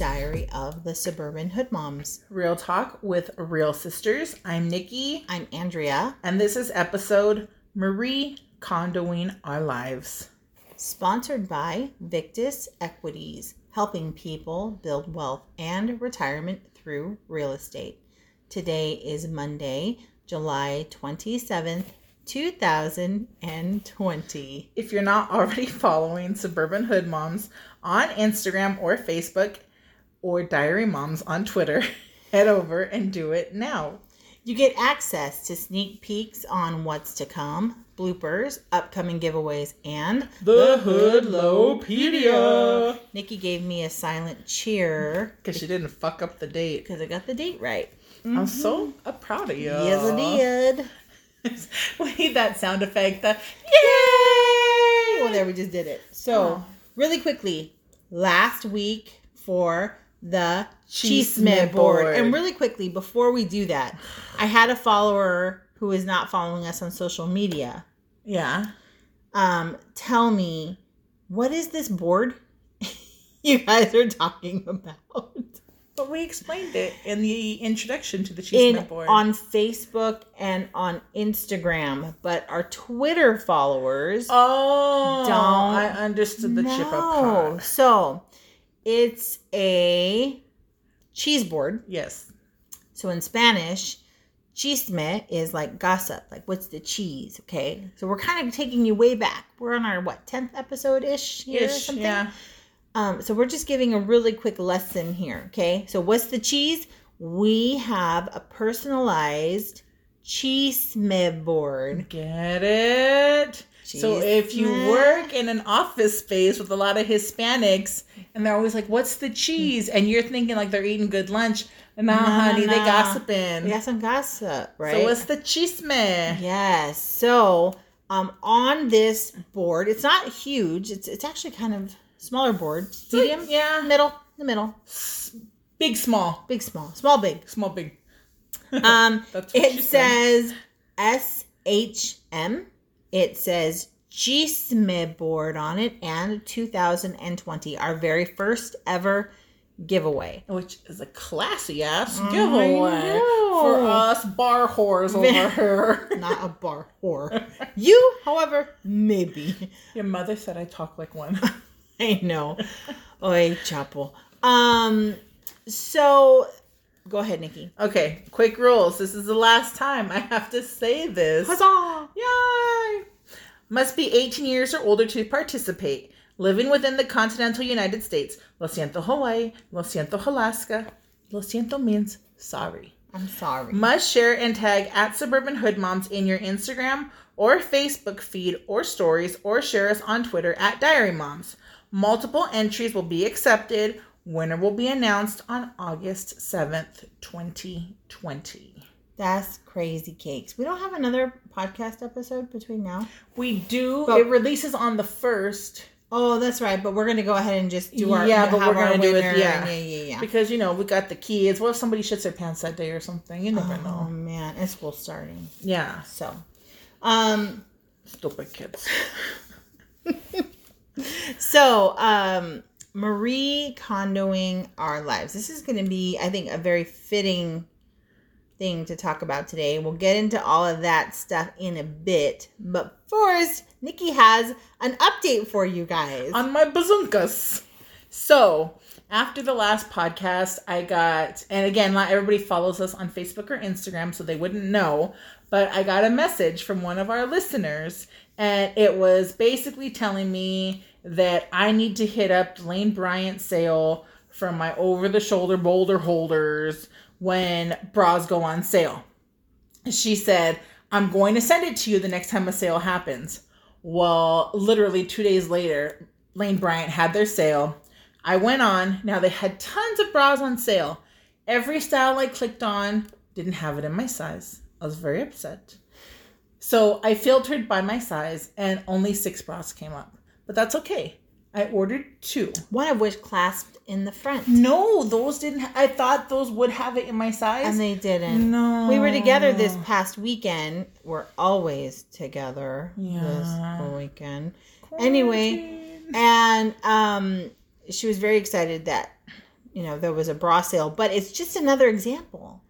Diary of the Suburban Hood Moms. Real talk with real sisters. I'm Nikki. I'm Andrea. And this is episode Marie Kondoing Our Lives. Sponsored by Victus Equities, helping people build wealth and retirement through real estate. Today is Monday, July 27th, 2020. If you're not already following Suburban Hood Moms on Instagram or Facebook or Diary Moms on Twitter, head over and do it now. You get access to sneak peeks on what's to come, bloopers, upcoming giveaways, and the Hoodlopedia. Nikki gave me a silent cheer because she didn't fuck up the date. Because I got the date right. Mm-hmm. I'm so proud of you. Yes, I did. We need that sound effect. Yay! Well, there, we just did it. So, really quickly, last week for the Chisme board. And really quickly, before we do that, I had a follower who is not following us on social media. Yeah. Tell me, what is this board you guys are talking about? But we explained it in the introduction to the Cheeseman board. On Facebook and on Instagram, but our Twitter followers don't. I understood the chip up part. So it's a cheese board. Yes. So in Spanish, chisme is like gossip, like what's the cheese, okay? So we're kind of taking you way back. We're on our, 10th episode-ish here or something? Yeah. So we're just giving a really quick lesson here, okay? So what's the cheese? We have a personalized chisme board. Get it? Chisme. So if you work in an office space with a lot of Hispanics, and they're always like, what's the cheese? And you're thinking like they're eating good lunch. Nah, honey, they gossiping. We got some gossip, right? So what's the chisme? Yes. So on this board, it's not huge. It's actually kind of... smaller board. Medium? Yeah. Middle. The middle. Big, small. Big, small. Small, big. Small, big. It says SHM. It says Chisme board on it and 2020. Our very first ever giveaway. Which is a classy ass giveaway for us bar whores over her. Not a bar whore. You, however, maybe. Your mother said I talk like one. I know. Oy, chapo. So, go ahead, Nikki. Okay, quick rules. This is the last time I have to say this. Huzzah! Yay! Must be 18 years or older to participate. Living within the continental United States. Lo siento, Hawaii. Lo siento, Alaska. Lo siento means sorry. I'm sorry. Must share and tag at Suburban Hood Moms in your Instagram or Facebook feed or stories, or share us on Twitter at Diary Moms. Multiple entries will be accepted. Winner will be announced on August 7th, 2020. That's crazy cakes. We don't have another podcast episode between now. We do. But it releases on the 1st. Oh, that's right. But we're going to go ahead and just do our winner. Yeah. Because, we got the kids. What if somebody shits their pants that day or something? You never know. Oh, man. And school's starting. Yeah. So. Stupid kids. So, Marie Kondoing Our Lives. This is going to be, I think, a very fitting thing to talk about today. We'll get into all of that stuff in a bit. But first, Nikki has an update for you guys. On my bazunkas. So, after the last podcast, I got, and again, not everybody follows us on Facebook or Instagram, so they wouldn't know, but I got a message from one of our listeners, and it was basically telling me that I need to hit up Lane Bryant's sale for my over-the-shoulder boulder holders when bras go on sale. She said, I'm going to send it to you the next time a sale happens. Well, literally 2 days later, Lane Bryant had their sale. I went on. Now they had tons of bras on sale. Every style I clicked on didn't have it in my size. I was very upset. So I filtered by my size and only 6 bras came up. But that's okay. I ordered 2. One of which clasped in the front. No, those didn't. I thought those would have it in my size. And they didn't. No. We were together this past weekend. We're always together this weekend. Quarantine. Anyway, and she was very excited that you know, there was a bra sale, but it's just another example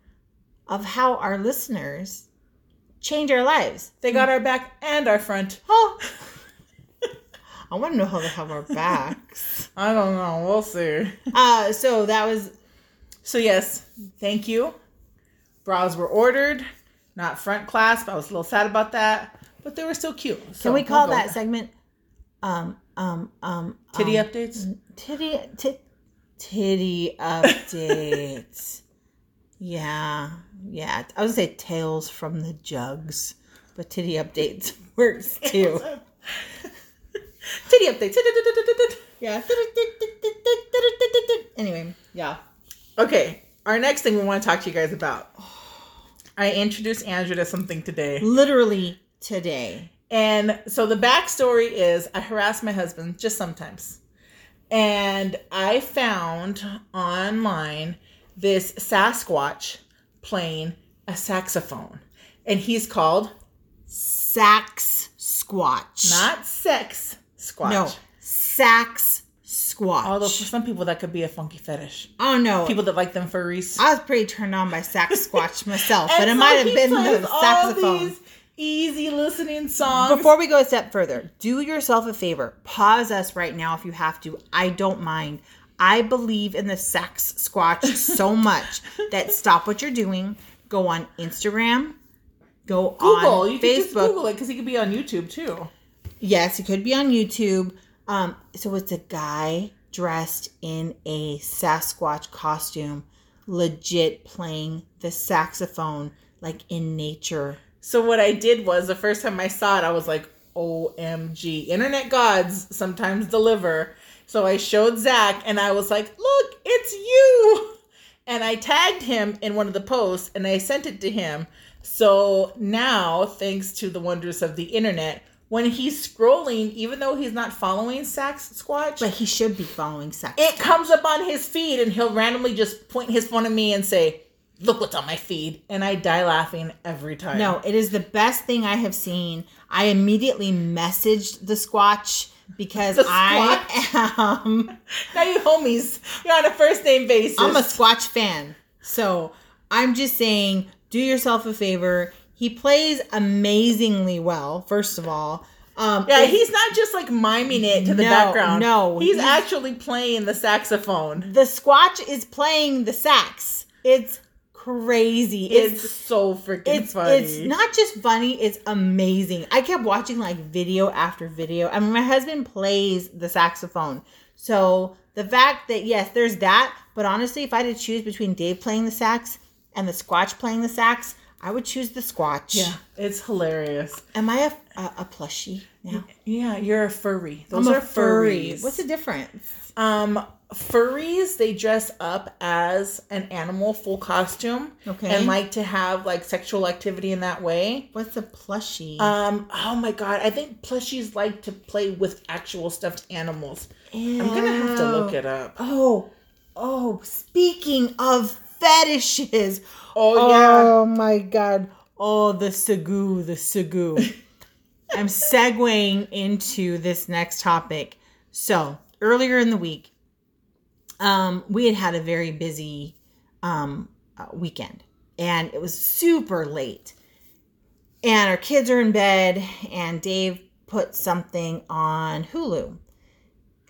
of how our listeners change our lives. They got our back and our front. Oh. I want to know how they have our backs. I don't know. We'll see. So that was... So yes, thank you. Bras were ordered. Not front clasp. I was a little sad about that. But they were still cute. So can we call that segment... titty updates? Titty updates. Yeah. I was going to say tales from the jugs. But titty updates works too. Titty updates. Yeah. Anyway, yeah. Okay, our next thing we want to talk to you guys about. I introduced Andrew to something today. Literally today. And so the backstory is I harass my husband just sometimes. And I found online this Sax Squatch playing a saxophone. And he's called Sax Squatch. Not sex squatch. No, Sax Squatch. Although for some people that could be a funky fetish. Oh no. People that like them furries. I was pretty turned on by Sax Squatch myself, but it might have been the saxophone. Easy listening songs. Before we go a step further, do yourself a favor. Pause us right now if you have to. I don't mind. I believe in the Sax Squatch so much that stop what you're doing. Go on Instagram. Go Google. You can just Google it because he could be on YouTube too. Yes, he could be on YouTube. So it's a guy dressed in a Sasquatch costume, legit playing the saxophone like in nature. So what I did was the first time I saw it, I was like, OMG, internet gods sometimes deliver. So I showed Zach and I was like, look, it's you. And I tagged him in one of the posts and I sent it to him. So now, thanks to the wonders of the internet, when he's scrolling, even though he's not following Sax Squatch. But he should be following Sax Squatch. It comes up on his feed and he'll randomly just point his phone at me and say, look what's on my feed. And I die laughing every time. No, it is the best thing I have seen. I immediately messaged the Squatch because the Squatch. I am. Now you homies. You're on a first name basis. I'm a Squatch fan. So I'm just saying, do yourself a favor. He plays amazingly well, first of all. Yeah, he's not just like miming it to the background. No, he's actually playing the saxophone. The Squatch is playing the sax. It's crazy. It's so freaking funny. It's not just funny, it's amazing. I kept watching like video after video. I mean, my husband plays the saxophone. So the fact that, yes, there's that. But honestly, if I had to choose between Dave playing the sax and the Squatch playing the sax, I would choose the Squatch. Yeah, it's hilarious. Am I a plushie now? Yeah, you're a furry. Those are furries. What's the difference? Furries, they dress up as an animal, full costume, and like to have like sexual activity in that way. What's a plushie? Oh my god, I think plushies like to play with actual stuffed animals. Ew. I'm gonna have to look it up. Oh, speaking of fetishes. Oh yeah. Oh my god. Oh, the Segu. I'm segueing into this next topic. So earlier in the week, we had a very busy weekend, and it was super late, and our kids are in bed, and Dave put something on Hulu.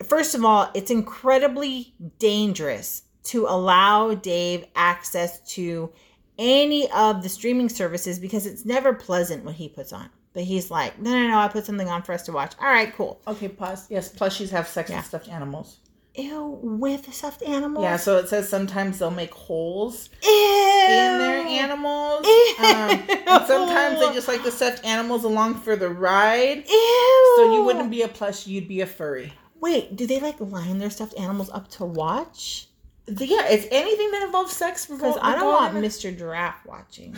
First of all, it's incredibly dangerous to allow Dave access to any of the streaming services because it's never pleasant what he puts on. But he's like, no, I put something on for us to watch. All right, cool. Okay, pause. Yes, plushies have sex with stuffed animals. Ew, with stuffed animals? Yeah, so it says sometimes they'll make holes in their animals. Ew. And sometimes they just like the stuffed animals along for the ride. Ew. So you wouldn't be a plush, you'd be a furry. Wait, do they like line their stuffed animals up to watch? Yeah, it's anything that involves sex. Because I don't want Mr. Giraffe watching.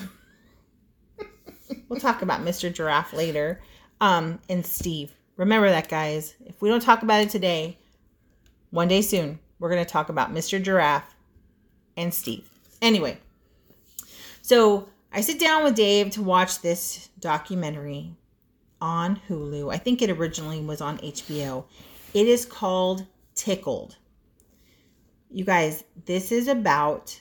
We'll talk about Mr. Giraffe later. And Steve. Remember that, guys. If we don't talk about it today, one day soon, we're going to talk about Mr. Giraffe and Steve. Anyway, so I sit down with Dave to watch this documentary on Hulu. I think it originally was on HBO. It is called Tickled. You guys, this is about...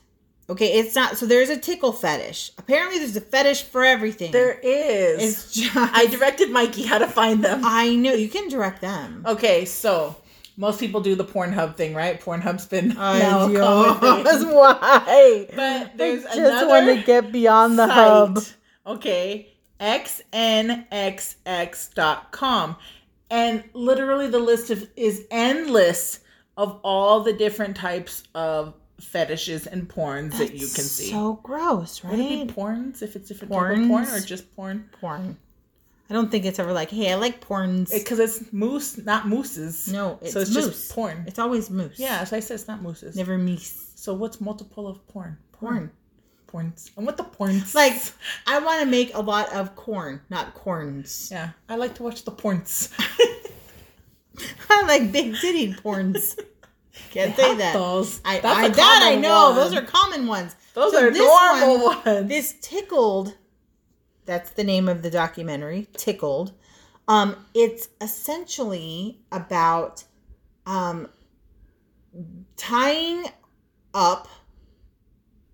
Okay, it's not... So there's a tickle fetish. Apparently there's a fetish for everything. There is. It's just... I directed Mikey how to find them. I know. You can direct them. Okay, so... Most people do the Pornhub thing, right? Pornhub's been now a common thing. Why? But there's another just want to get beyond the hub. Okay. XNXX.com. And literally the list is endless of all the different types of fetishes and porns that you can see. So gross, right? Would it be porns if it's different type of porn or just porn? Porn. I don't think it's ever like, hey, I like porns. Because it's moose, not mooses. No, it's moose. So it's moose. Just porn. It's always moose. Yeah, so I said it's not mooses. Never meese. So what's multiple of porn? Porn. Porns. And what the porns? Like, I want to make a lot of corn, not corns. Yeah, I like to watch the porns. I like big-tittied porns. Can't say that. That's a common one. Those are common ones. Those are normal ones. This Tickled... That's the name of the documentary, Tickled. It's essentially about tying up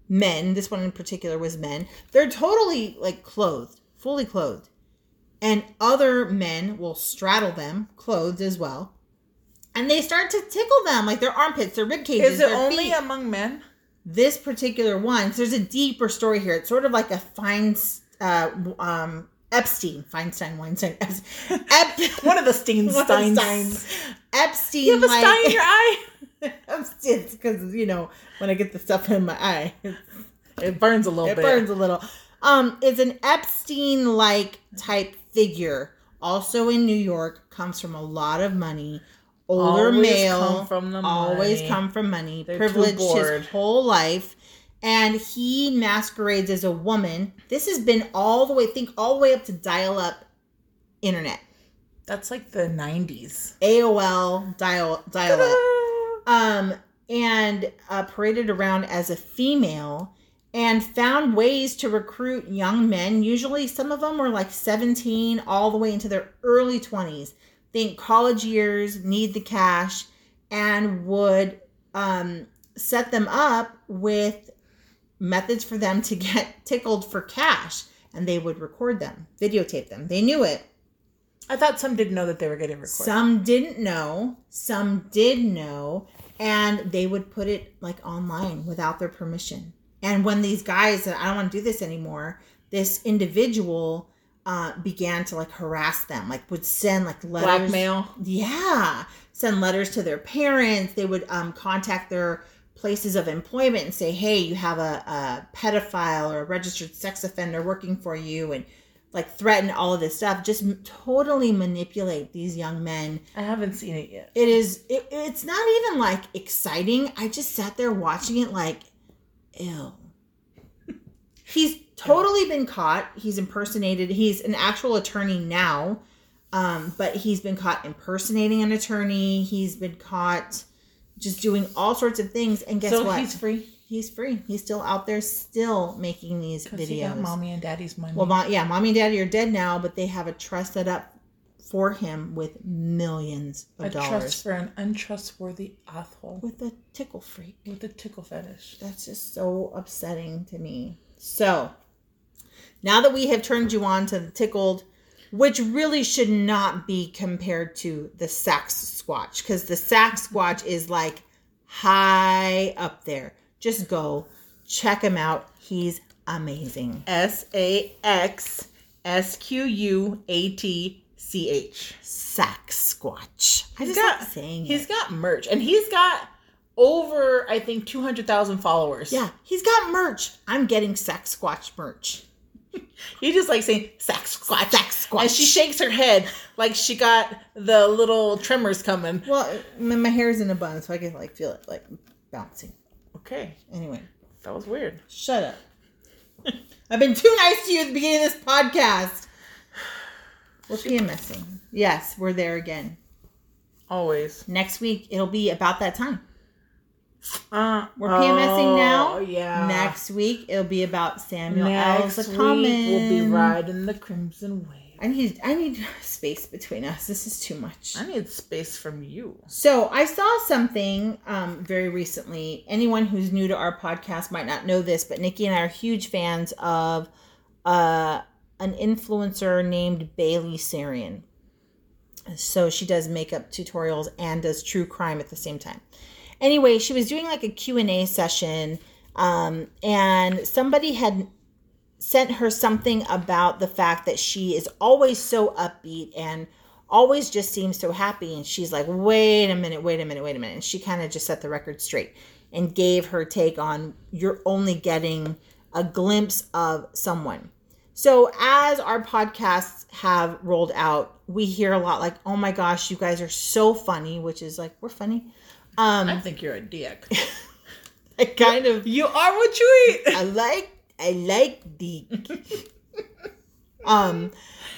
men. This one in particular was men. They're totally like clothed, fully clothed. And other men will straddle them, clothed as well. And they start to tickle them, like their armpits, their rib cages, Is it their only feet. Among men? This particular one, so there's a deeper story here. It's sort of like a Feinstein. Weinstein. One of the Steins. Epstein. You have a Stein in your eye? It's because, you know, when I get the stuff in my eye, it burns a little bit. It burns a little. It's an Epstein-like type figure. Also in New York. Comes from a lot of money. Older always male. Always come from money. They're privileged his whole life. And he masquerades as a woman. This has been all the way up to dial-up internet. That's like the 90s. AOL dial-up. And paraded around as a female and found ways to recruit young men. Usually some of them were like 17 all the way into their early 20s. Think college years, need the cash, and would set them up with... methods for them to get tickled for cash, and they would record them, videotape them. They knew it. I thought some didn't know that they were getting recorded. Some didn't know. Some did know, and they would put it like online without their permission. And when these guys said, I don't want to do this anymore, this individual began to like harass them, like would send like letters. Blackmail. Yeah. Send letters to their parents. They would contact their places of employment and say, hey, you have a pedophile or a registered sex offender working for you, and like threaten all of this stuff. Just totally manipulate these young men. I haven't seen it yet. It's not even like exciting. I just sat there watching it like, ew. He's totally been caught. He's impersonated. He's an actual attorney now, but he's been caught impersonating an attorney. He's been caught... just doing all sorts of things, and guess what? So he's free. He's free. He's still out there, still making these videos. He got mommy and daddy's money. Well, mommy and daddy are dead now, but they have a trust set up for him with millions of dollars. A trust for an untrustworthy asshole with a tickle freak, with a tickle fetish. That's just so upsetting to me. So, now that we have turned you on to the Tickled. Which really should not be compared to the Sax Squatch, because the Sax Squatch is like high up there. Just go check him out. He's amazing. SAXSQUATCH. Sax Squatch. I just like saying it. He's got merch, and he's got over, I think, 200,000 followers. Yeah, he's got merch. I'm getting Sax Squatch merch. You just like saying Sax Squatch, Sax Squatch, and she shakes her head like she got the little tremors coming. Well, my hair's in a bun, so I can like feel it like bouncing. Okay. Anyway, that was weird. Shut up. I've been too nice to you at the beginning of this podcast. What's PMSing? Yes, we're there again. Always. Next week it'll be about that time. We're PMSing now. Yeah. Next week itll be about Samuel L. Next week we'll be riding the Crimson Wave. I need space between us. This is too much. I need space from you. So I saw something very recently. Anyone who's new to our podcast might not know this, but Nikki and I are huge fans of an influencer named Bailey Sarian. So she does makeup tutorials and does true crime at the same time. Anyway, she was doing like a Q&A session, and somebody had sent her something about the fact that she is always so upbeat and always just seems so happy. And she's like, wait a minute. And she kind of just set the record straight and gave her take on you're only getting a glimpse of someone. So as our podcasts have rolled out, we hear a lot like, oh my gosh, you guys are so funny, which is like, we're funny. I think you're a dick. I kind of. You are what you eat. I like dick.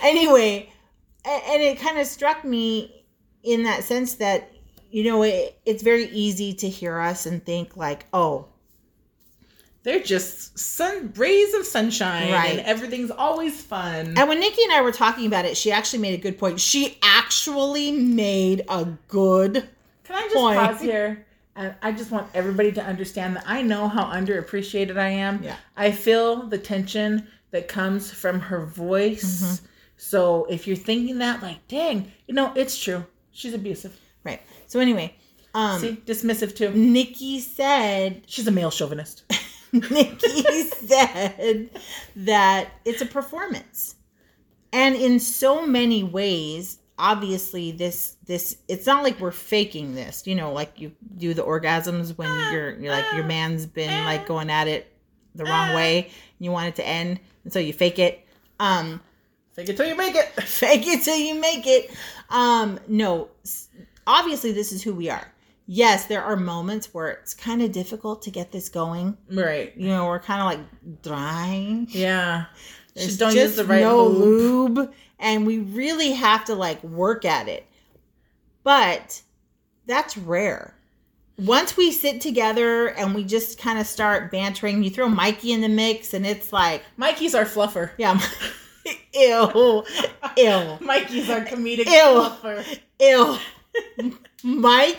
Anyway, and it kind of struck me in that sense that, you know, it's very easy to hear us and think like, oh, they're just rays of sunshine, right? And everything's always fun. And when Nikki and I were talking about it, she actually made a good point. Can I just pause here? And I just want everybody to understand that I know how underappreciated I am. Yeah. I feel the tension that comes from her voice. Mm-hmm. So if you're thinking that, like, dang, you know, it's true. She's abusive. Right. So anyway. See, dismissive too. Nikki said. She's a male chauvinist. Nikki said that it's a performance. And in so many ways, obviously this it's not like we're faking this, you know, like you do the orgasms when you're like your man's been like going at it the wrong way and you want it to end, and so you fake it. Fake it till you make it. Fake it till you make it. No, obviously this is who we are. Yes, there are moments where it's kind of difficult to get this going. Right. You know, we're kind of like dry. Yeah. Just don't use the right lube. And we really have to like work at it. But that's rare. Once we sit together and we just kind of start bantering, you throw Mikey in the mix and it's like. Mikey's our fluffer. Yeah. Ew. Mikey's our comedic fluffer. Ew. Mikey,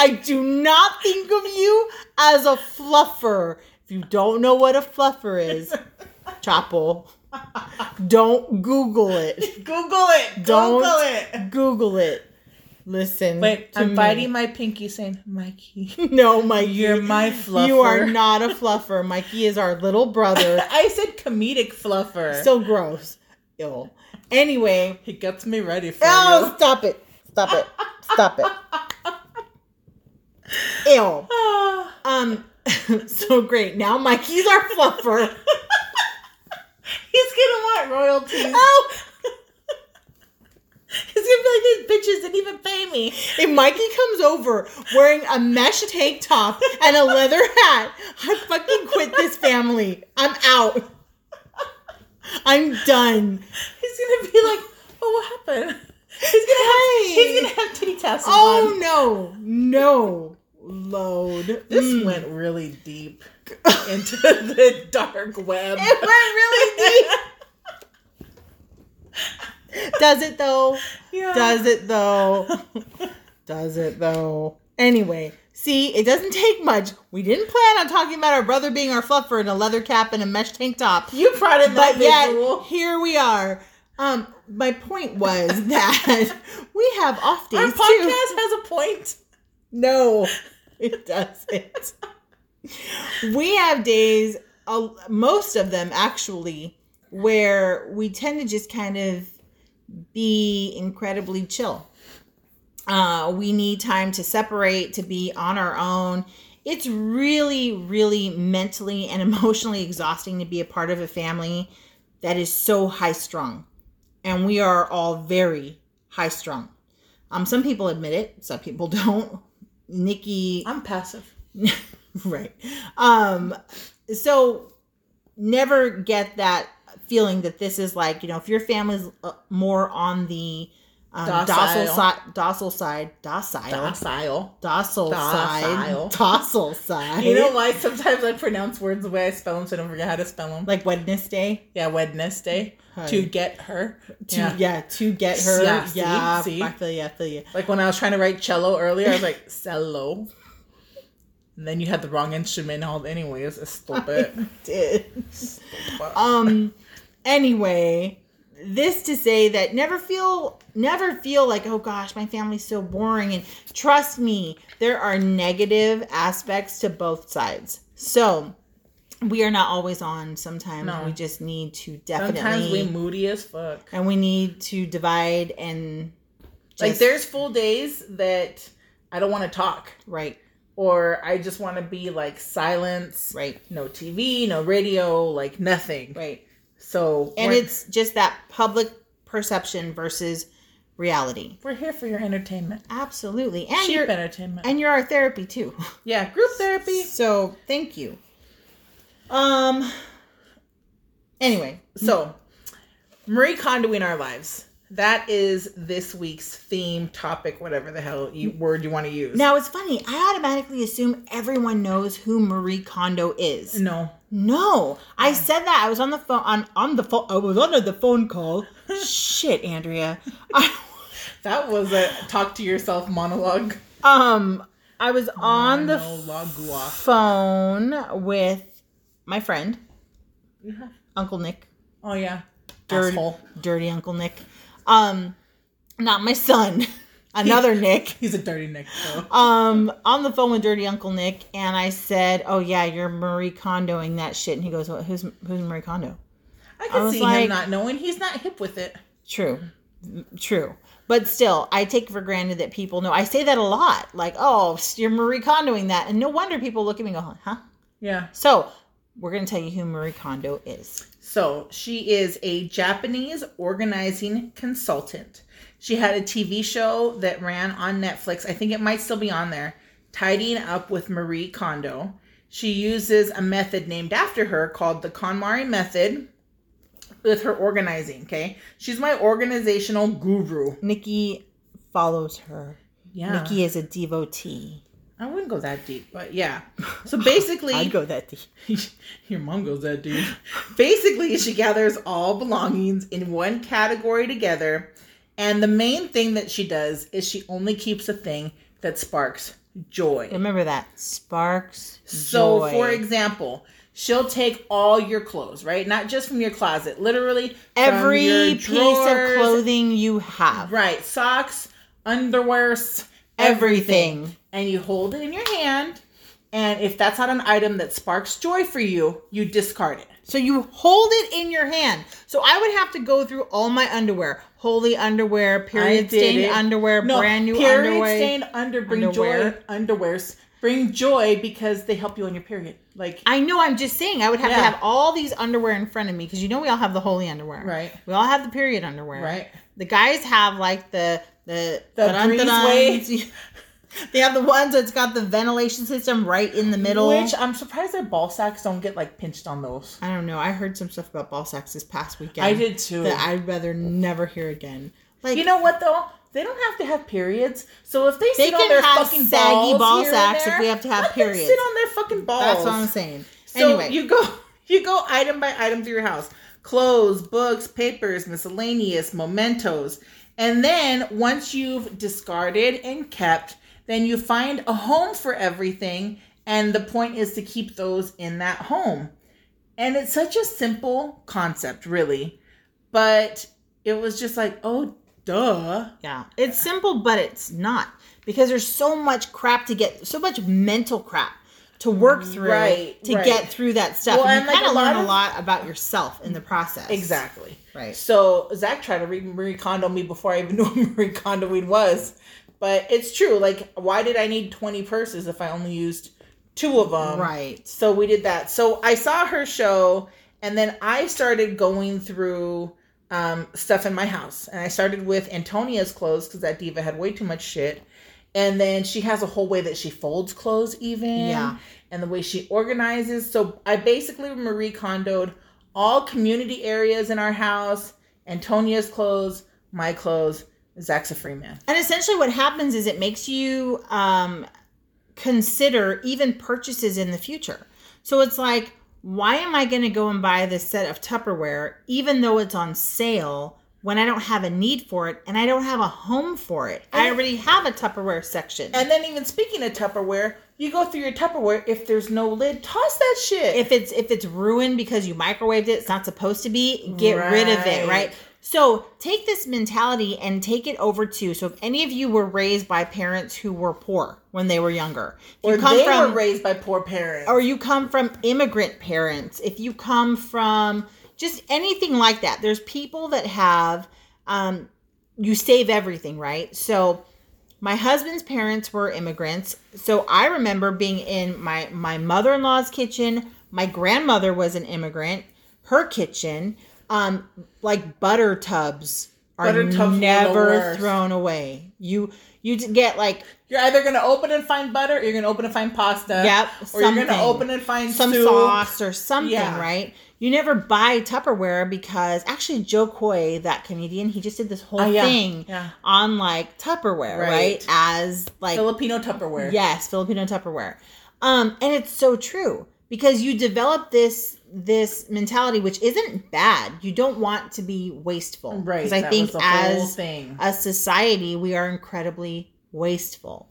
I do not think of you as a fluffer. If you don't know what a fluffer is, Chapo, don't Google it. Google it. Don't Google it. Google it. Listen. Wait, I'm biting my pinky saying, Mikey. No, Mikey. You're my fluffer. You are not a fluffer. Mikey is our little brother. I said comedic fluffer. So gross. Ew. Anyway. He gets me ready for you. Stop it. Stop it. Stop it. Ew. So great. Now Mikey's our fluffer. He's going to want royalties. Oh. He's going to be like, these bitches didn't even pay me. If Mikey comes over wearing a mesh tank top and a leather hat, I fucking quit this family. I'm out. I'm done. He's going to be like, oh, what happened? He's gonna have titty tassels. Oh on. No, load. This went really deep into the dark web. It went really deep. Does it though? Yeah. Does it though? Anyway, see, it doesn't take much. We didn't plan on talking about our brother being our fluffer in a leather cap and a mesh tank top. You prodded that visual. But yet, here we are. My point was that we have off days too. Our podcast has a point. No, it doesn't. We have days, most of them actually, where we tend to just kind of be incredibly chill. We need time to separate, to be on our own. It's really, really mentally and emotionally exhausting to be a part of a family that is so high strung. And we are all very high strung. Some people admit it. Some people don't. Nikki. I'm passive. Right. So never get that feeling that this is like, you know, if your family's more on the Docile side. You know why sometimes I pronounce words the way I spell them so I don't forget how to spell them? Like Wednesday? Yeah, Wednesday. To get her. To get her. Yeah, see? I feel you. Like when I was trying to write cello earlier, I was like, cello. And then you had the wrong instrument all anyways. It's stupid. I did. Stupid. Anyway... This to say that never feel like, oh gosh, my family's so boring. And trust me, there are negative aspects to both sides. So we are not always on. Sometimes we just need to definitely. Sometimes we moody as fuck. And we need to divide and. Just, like there's full days that I don't want to talk. Right. Or I just want to be like silence. Right. No TV, no radio, like nothing. Right. So and it's just that public perception versus reality. We're here for your entertainment. Absolutely. And cheap entertainment. And you're our therapy too. Yeah, group therapy. So thank you. Anyway, so Marie Kondo in our lives. That is this week's theme, topic, whatever the hell word you want to use. Now, it's funny. I automatically assume everyone knows who Marie Kondo is. No. I said that. I was on the phone. I was on the phone call. Shit, Andrea. That was a talk to yourself monologue. I was on the phone with my friend, Uncle Nick. Oh, yeah. Dirty Uncle Nick. Not my son, another Nick. He's a dirty Nick, though. On the phone with Dirty Uncle Nick, and I said, "Oh yeah, you're Marie Kondoing that shit." And he goes, "Well, who's Marie Kondo?" I can see him not knowing. He's not hip with it. True. But still, I take for granted that people know. I say that a lot, like, "Oh, you're Marie Kondoing that," and no wonder people look at me and go, "Huh?" Yeah. So we're gonna tell you who Marie Kondo is. So she is a Japanese organizing consultant. She had a TV show that ran on Netflix. I think it might still be on there. Tidying Up with Marie Kondo. She uses a method named after her called the KonMari method with her organizing. Okay. She's my organizational guru. Nikki follows her. Yeah. Nikki is a devotee. I wouldn't go that deep, but yeah. So basically... I'd go that deep. Your mom goes that deep. Basically, she gathers all belongings in one category together. And the main thing that she does is she only keeps a thing that sparks joy. Remember that. Sparks joy. So, for example, she'll take all your clothes, right? Not just from your closet. Literally every piece of clothing you have. Right. Socks, underwear, everything. And you hold it in your hand, and if that's not an item that sparks joy for you, you discard it. So you hold it in your hand. So I would have to go through all my underwear. Holy underwear, period-stained underwear, brand new underwear. Period-stained underwears bring joy because they help you on your period. Like I know, I'm just saying I would have to have all these underwear in front of me because you know we all have the holy underwear. Right. We all have the period underwear. Right. The guys have like the breezeway. They have the ones that's got the ventilation system right in the middle. Which I'm surprised their ball sacks don't get like pinched on those. I don't know. I heard some stuff about ball sacks this past weekend. I did too. That I'd rather never hear again. Like you know what though? They don't have to have periods. So if they sit on their fucking saggy ball sacks, if we have to have periods, sit on their fucking balls. That's what I'm saying. So anyway, you go item by item through your house: clothes, books, papers, miscellaneous, mementos, and then once you've discarded and kept. Then you find a home for everything, and the point is to keep those in that home. And it's such a simple concept, really. But it was just like, oh, duh. Yeah. It's simple, but it's not. Because there's so much crap to get, so much mental crap to work through to get through that stuff. Well, and you kind of learn a lot about yourself in the process. Exactly. Right. So Zach tried to read Marie Kondo me before I even knew what Marie Kondo was. But it's true. Like, why did I need 20 purses if I only used 2 of them? Right. So we did that. So I saw her show, and then I started going through stuff in my house. And I started with Antonia's clothes because that diva had way too much shit. And then she has a whole way that she folds clothes even. Yeah. And the way she organizes. So I basically Marie Kondo'd all community areas in our house, Antonia's clothes, my clothes, Zach's a free man. And essentially what happens is it makes you consider even purchases in the future. So it's like, why am I going to go and buy this set of Tupperware, even though it's on sale, when I don't have a need for it and I don't have a home for it? I already have a Tupperware section. And then even speaking of Tupperware, you go through your Tupperware. If there's no lid, toss that shit. If it's ruined because you microwaved it, it's not supposed to be, get rid of it, right? So take this mentality and take it over to, so if any of you were raised by parents who were poor when they were younger. Or they were raised by poor parents. Or you come from immigrant parents. If you come from just anything like that. There's people that have, you save everything, right? So my husband's parents were immigrants. So I remember being in my mother-in-law's kitchen. My grandmother was an immigrant. Her kitchen. Like butter tubs never thrown away. You get like, you're either gonna open and find butter, or you're gonna open and find pasta, or you're gonna open and find some soup. Sauce or something, right? You never buy Tupperware because actually Joe Coy, that comedian, he just did this whole thing on like Tupperware, right? As like Filipino Tupperware. Yes, Filipino Tupperware. And it's so true because you develop this mentality, which isn't bad. You don't want to be wasteful. Right. Because I think as a society, we are incredibly wasteful.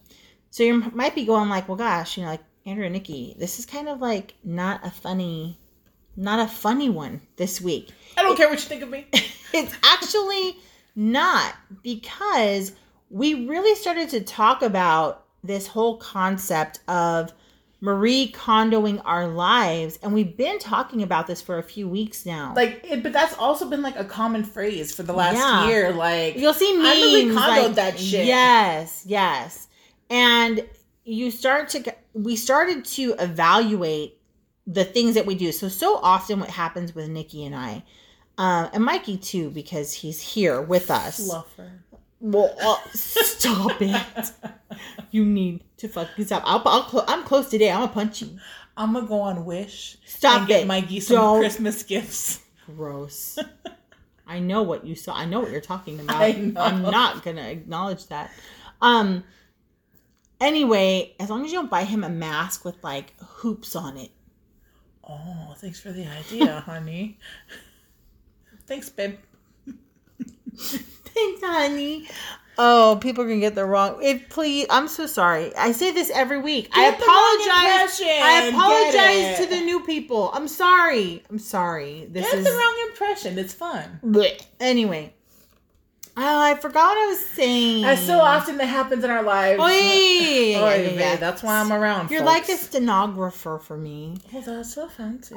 So you might be going like, well, gosh, you know, like Andrew and Nikki, this is kind of like not a funny one this week. I don't care what you think of me. It's actually not, because we really started to talk about this whole concept of Marie Kondoing our lives, and we've been talking about this for a few weeks now. But that's also been like a common phrase for the last year. Like, you'll see memes. I Marie Kondoed like, that shit. Yes, and we started to evaluate the things that we do. So often, what happens with Nikki and I, and Mikey too, because he's here with us. Fluffer. Well, stop it. You need to fucking stop. I'm close today. I'm going to punch you. I'm going to go on Wish. Stop and it. Get Mikey some Christmas gifts. Gross. I know what you saw. I know what you're talking about. I know. I'm not going to acknowledge that. Anyway, as long as you don't buy him a mask with like hoops on it. Oh, thanks for the idea, honey. Thanks, babe. Thanks, honey. Oh, people are going to get the wrong... Please, I'm so sorry. I say this every week. I apologize to the new people. I'm sorry. That's the wrong impression. It's fun. Blech. Anyway. Oh, I forgot what I was saying. That's so often that happens in our lives. Oy, that's why I'm around, You're folks. Like a stenographer for me. Oh, that's so fancy.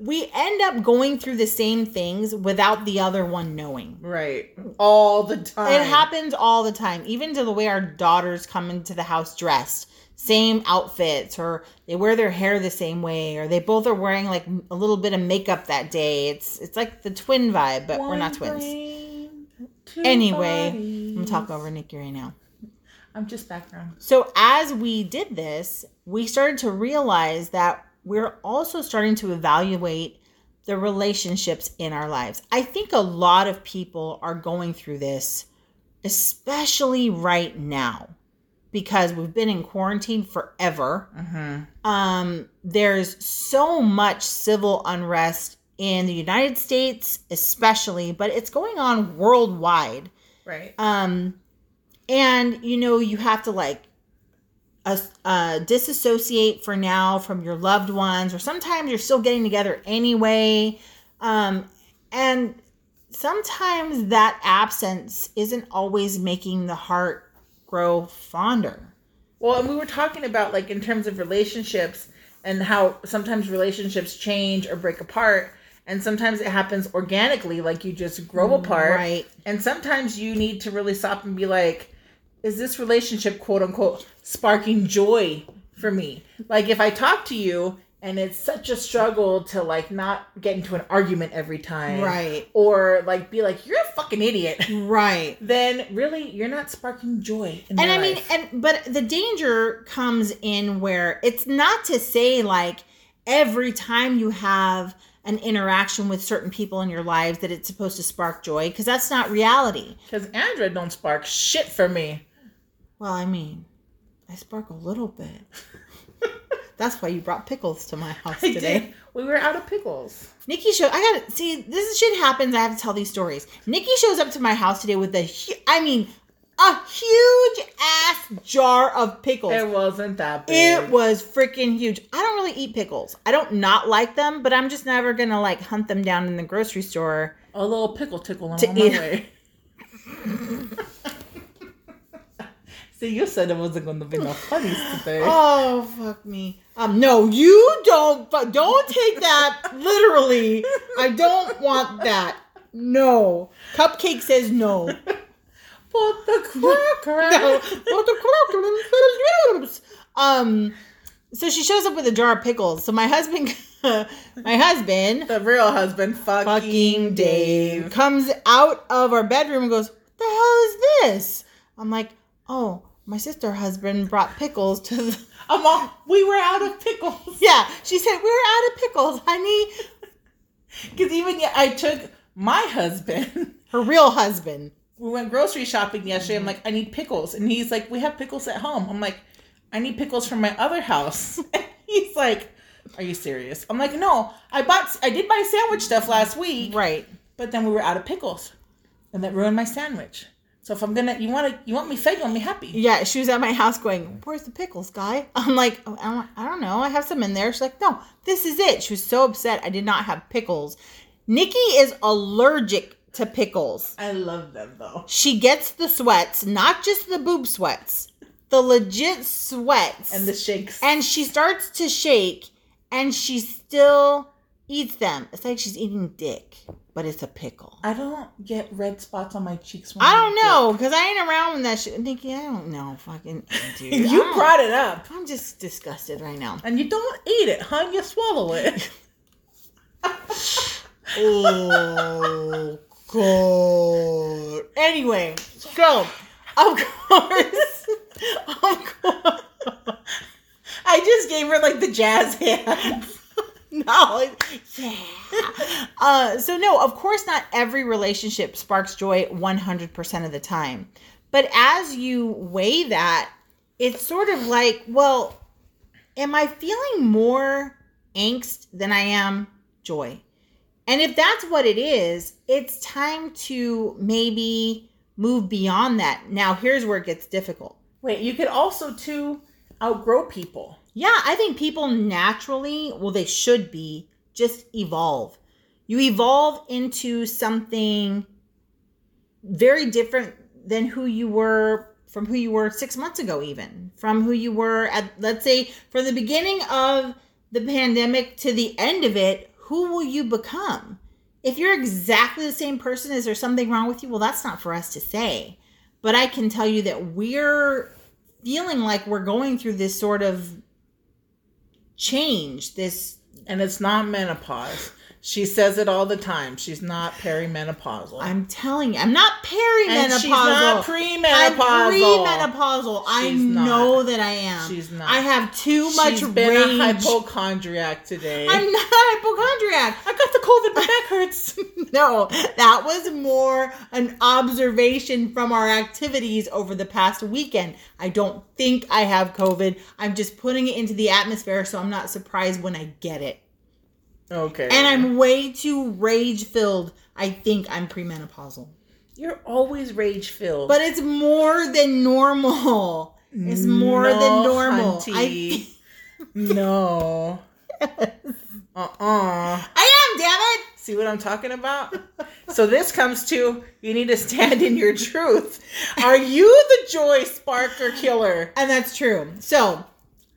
We end up going through the same things without the other one knowing. Right. All the time. It happens all the time. Even to the way our daughters come into the house dressed. Same outfits, or they wear their hair the same way, or they both are wearing like a little bit of makeup that day. It's like the twin vibe, but we're not twins. Anyway, bodies. I'm going to talk over Nikki right now. I'm just background. So as we did this, we started to realize that we're also starting to evaluate the relationships in our lives. I think a lot of people are going through this, especially right now, because we've been in quarantine forever. Mm-hmm. There's so much civil unrest in the United States, especially, but it's going on worldwide. Right. And, you know, you have to like disassociate for now from your loved ones, or sometimes you're still getting together anyway. And sometimes that absence isn't always making the heart grow fonder. Well, and we were talking about like in terms of relationships and how sometimes relationships change or break apart. And sometimes it happens organically, like you just grow apart. Right. And sometimes you need to really stop and be like, is this relationship, quote unquote, sparking joy for me? Like if I talk to you and it's such a struggle to like not get into an argument every time. Right. Or like be like, you're a fucking idiot. Right. Then really you're not sparking joy in their life. But the danger comes in where it's not to say like every time you have an interaction with certain people in your lives that it's supposed to spark joy, because that's not reality. Because Android don't spark shit for me. Well, I mean, I spark a little bit. That's why you brought pickles to my house today. I did. We were out of pickles. Nikki showed... This shit happens. I have to tell these stories. Nikki shows up to my house today with a huge ass jar of pickles. It wasn't that big. It was freaking huge. I don't really eat pickles. I don't not like them, but I'm just never going to hunt them down in the grocery store. A little pickle tickle on my way. See, you said it wasn't going to be no funnies today. Oh, fuck me. No, you don't take that literally. I don't want that. No. Cupcake says no. Put the cracker. No. Put the cracker. So she shows up with a jar of pickles. So my husband. The real husband. Fucking Dave. Comes out of our bedroom and goes, "What the hell is this?" I'm like, "Oh, my sister's husband brought pickles to the..." We were out of pickles. Yeah, she said, "We were out of pickles, honey." Because I took my husband. Her real husband. We went grocery shopping yesterday. Mm-hmm. I'm like, "I need pickles." And he's like, "We have pickles at home." I'm like, "I need pickles from my other house." And he's like, "Are you serious?" I'm like, "No, I did buy sandwich stuff last week." Right. But then we were out of pickles. And that ruined my sandwich. So if I'm going to, you want me fed, you want me happy. Yeah, she was at my house going, "Where's the pickles, guy?" I'm like, "Oh, I don't know. I have some in there." She's like, "No, this is it." She was so upset I did not have pickles. Nikki is allergic to pickles. I love them, though. She gets the sweats, not just the boob sweats, the legit sweats. And the shakes. And she starts to shake, and she still eats them. It's like she's eating dick. But it's a pickle. I don't get red spots on my cheeks when I don't know, because I ain't around when that shit. Nikki, I don't know. Fucking dude. You brought it up. I'm just disgusted right now. And you don't eat it, hon. You swallow it. Oh, God. Anyway, so, of course. I just gave her the jazz hands. No, yeah. So no, of course not every relationship sparks joy 100% of the time. But as you weigh that, it's sort of like, well, am I feeling more angst than I am joy? And if that's what it is, it's time to maybe move beyond that. Now, here's where it gets difficult. Wait, you could also, too, outgrow people. Yeah, I think people naturally, they should be, just evolve. You evolve into something very different than who you were, from who you were 6 months ago even, from who you were at, let's say, from the beginning of the pandemic to the end of it, who will you become? If you're exactly the same person, is there something wrong with you? Well, that's not for us to say. But I can tell you that we're feeling like we're going through this sort of change, and it's not menopause. She says it all the time. She's not perimenopausal. I'm telling you, I'm not perimenopausal. And she's not premenopausal. I'm premenopausal. I know that I am. She's not. I have too much rage. She's been a hypochondriac today. I'm not a hypochondriac. I got the COVID. My back hurts. No, that was more an observation from our activities over the past weekend. I don't think I have COVID. I'm just putting it into the atmosphere, so I'm not surprised when I get it. Okay. And I'm way too rage-filled. I think I'm premenopausal. You're always rage-filled. But it's more than normal. It's more than normal. Hunty. No. Yes. I am, damn it! See what I'm talking about? So this comes to, you need to stand in your truth. Are you the joy sparker killer? And that's true. So...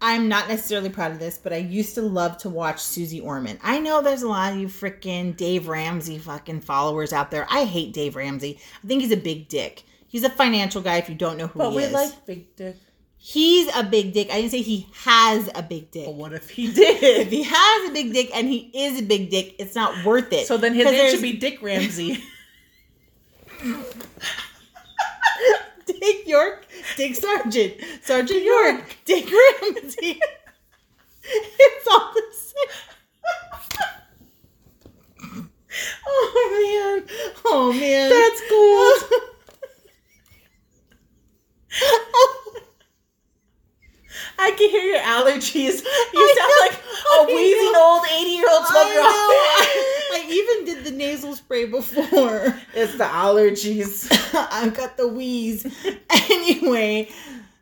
I'm not necessarily proud of this, but I used to love to watch Suze Orman. I know there's a lot of you freaking Dave Ramsey fucking followers out there. I hate Dave Ramsey. I think he's a big dick. He's a financial guy if you don't know who he is. But we like big dick. He's a big dick. I didn't say he has a big dick. But what if he did? If he has a big dick and he is a big dick, it's not worth it. So then his name should be Dick Ramsey. Dick York, Dick Sargent, Sergeant York, Dick Ramsey. It's all the same. Oh, man. Oh, man. That's gold. I can hear your allergies. You sound like a wheezing old 80-year-old smoker. I even did the nasal spray before. It's the allergies. I've got the wheeze. Anyway,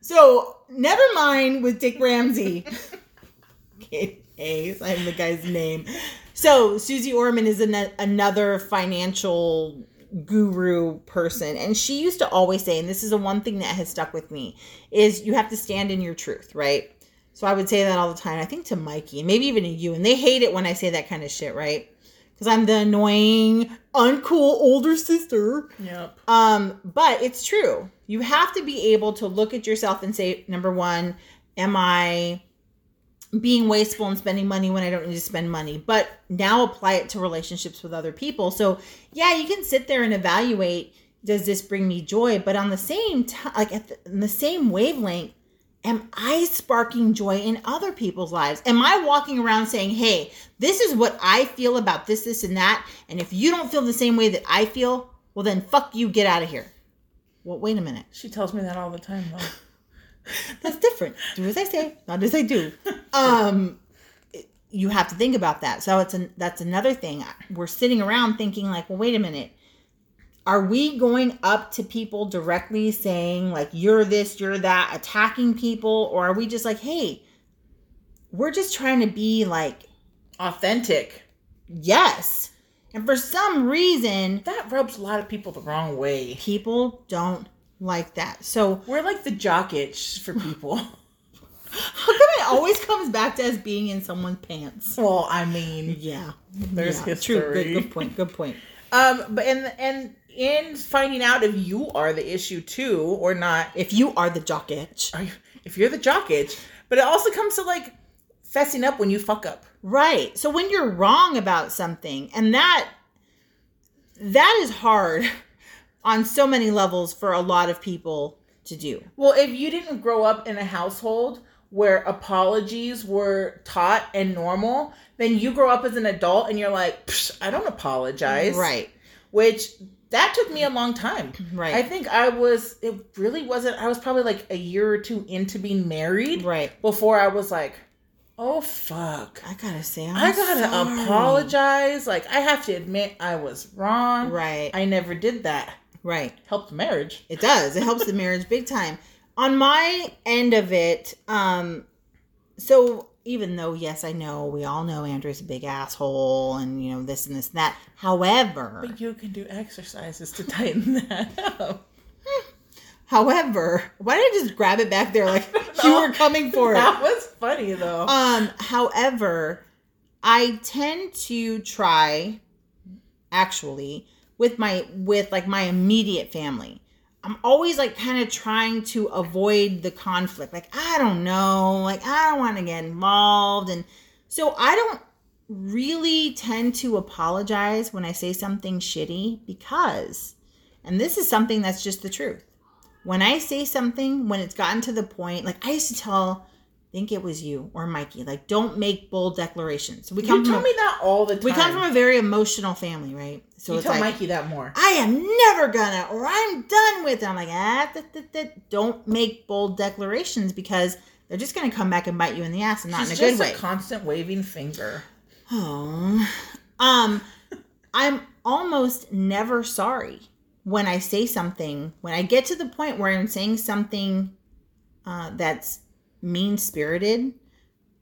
so never mind with Dick Ramsey. Okay, it's not even the guy's name. So Suze Orman is another financial guru person, and she used to always say, and this is the one thing that has stuck with me, is you have to stand in your truth, right? So I would say that all the time, I think to Mikey, and maybe even to you, and they hate it when I say that kind of shit, right? Because I'm the annoying, uncool older sister. Yep. But it's true. You have to be able to look at yourself and say, number one, am I being wasteful and spending money when I don't need to spend money, but now apply it to relationships with other people. So yeah, you can sit there and evaluate, does this bring me joy? But on the same time, like in the same wavelength, am I sparking joy in other people's lives? Am I walking around saying, hey, this is what I feel about this, this, and that. And if you don't feel the same way that I feel, well then fuck you, get out of here. Well, wait a minute. She tells me that all the time, though. That's different. Do as I say, not as I do. You have to think about that. So that's another thing. We're sitting around thinking like, well, wait a minute. Are we going up to people directly saying like, you're this, you're that, attacking people? Or are we just like, hey, we're just trying to be like... authentic. Yes. And for some reason... that rubs a lot of people the wrong way. People don't like that. So we're like the jock itch for people. How come it always comes back to us being in someone's pants? Well, I mean, yeah, there's history. True. Good point. But and in finding out if you are the issue too or not, if you are the jock itch, if you're the jock itch, but it also comes to like fessing up when you fuck up, right? So when you're wrong about something, and that is hard. On so many levels for a lot of people to do. Well, if you didn't grow up in a household where apologies were taught and normal, then you grow up as an adult and you're like, psh, I don't apologize. Right. Which that took me a long time. Right. I think I was probably like a year or two into being married. Right. Before I was like, oh, fuck. I gotta say, I gotta apologize. Like, I have to admit I was wrong. Right. I never did that. Right. Helped the marriage. It does. It helps the marriage big time. On my end of it, so even though, yes, I know, we all know Andrew's a big asshole and, you know, this and this and that. However. But you can do exercises to tighten that up. However, why did I just grab it back there like you were coming for it? That was funny, though. However, I tend to try, actually... With my immediate family, I'm always like kind of trying to avoid the conflict. Like, I don't know, like I don't want to get involved. And so I don't really tend to apologize when I say something shitty because, and this is something that's just the truth. When I say something, when it's gotten to the point, like I used to tell, I think it was you or Mikey, like don't make bold declarations. So you tell me that all the time. We come from a very emotional family, right? So you tell like, Mikey that more. I am never gonna, or I'm done with it. I'm like, don't make bold declarations because they're just gonna come back and bite you in the ass and not in a good way. It's just a constant waving finger. Oh, I'm almost never sorry when I say something. When I get to the point where I'm saying something that's mean-spirited,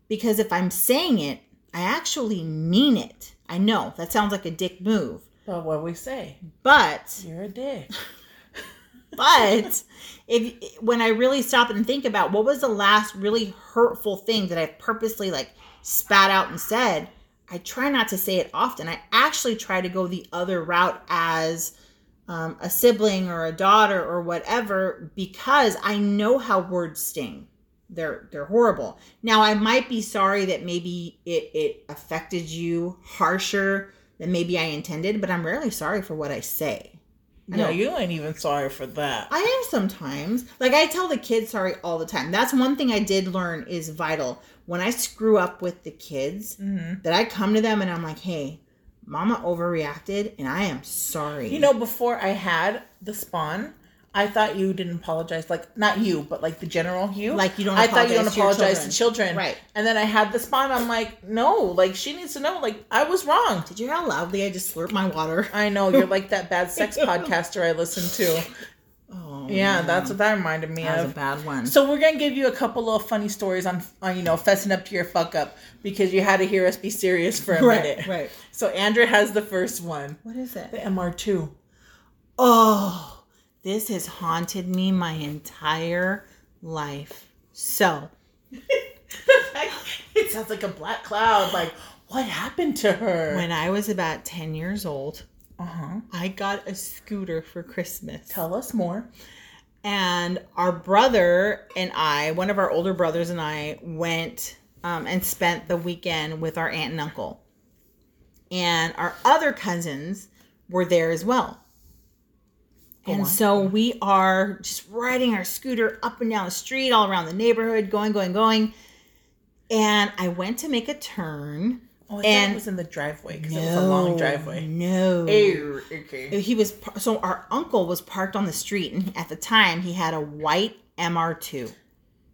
because if I'm saying it, I actually mean it. I know that sounds like a dick move. Well, what we say. But you're a dick. But when I really stop and think about what was the last really hurtful thing that I purposely like spat out and said, I try not to say it often. I actually try to go the other route as a sibling or a daughter or whatever, because I know how words sting. They're horrible. Now, I might be sorry that maybe it affected you harsher than maybe I intended, but I'm rarely sorry for what I say. No, you ain't even sorry for that. I am sometimes. Like, I tell the kids sorry all the time. That's one thing I did learn is vital. When I screw up with the kids, that I come to them and I'm like, hey, Mama overreacted, and I am sorry. You know, before I had the spawn, I thought you didn't apologize. Like, not you, but like the general you. Like, you don't apologize. I thought you don't apologize to children. Right. And then I had the spawn. I'm like, no. Like, she needs to know. Like, I was wrong. Did you hear how loudly I just slurped my water? I know. You're like that bad sex podcaster I listen to. Oh, yeah, man. That's what that reminded me of. That was a bad one. So we're gonna give you a couple of funny stories on fessing up to your fuck up, because you had to hear us be serious for a minute. Right. So Andrea has the first one. What is it? The MR2. Oh, this has haunted me my entire life. So it sounds like a black cloud. Like, what happened to her? When I was about 10 years old. Uh-huh. I got a scooter for Christmas. Tell us more. And our brother and I, one of our older brothers and I, went and spent the weekend with our aunt and uncle. And our other cousins were there as well. So we are just riding our scooter up and down the street, all around the neighborhood, going. And I went to make a turn. Oh, and it was in the driveway, because it was a long driveway. No. Okay. He was, so our uncle was parked on the street, and at the time, he had a white MR2.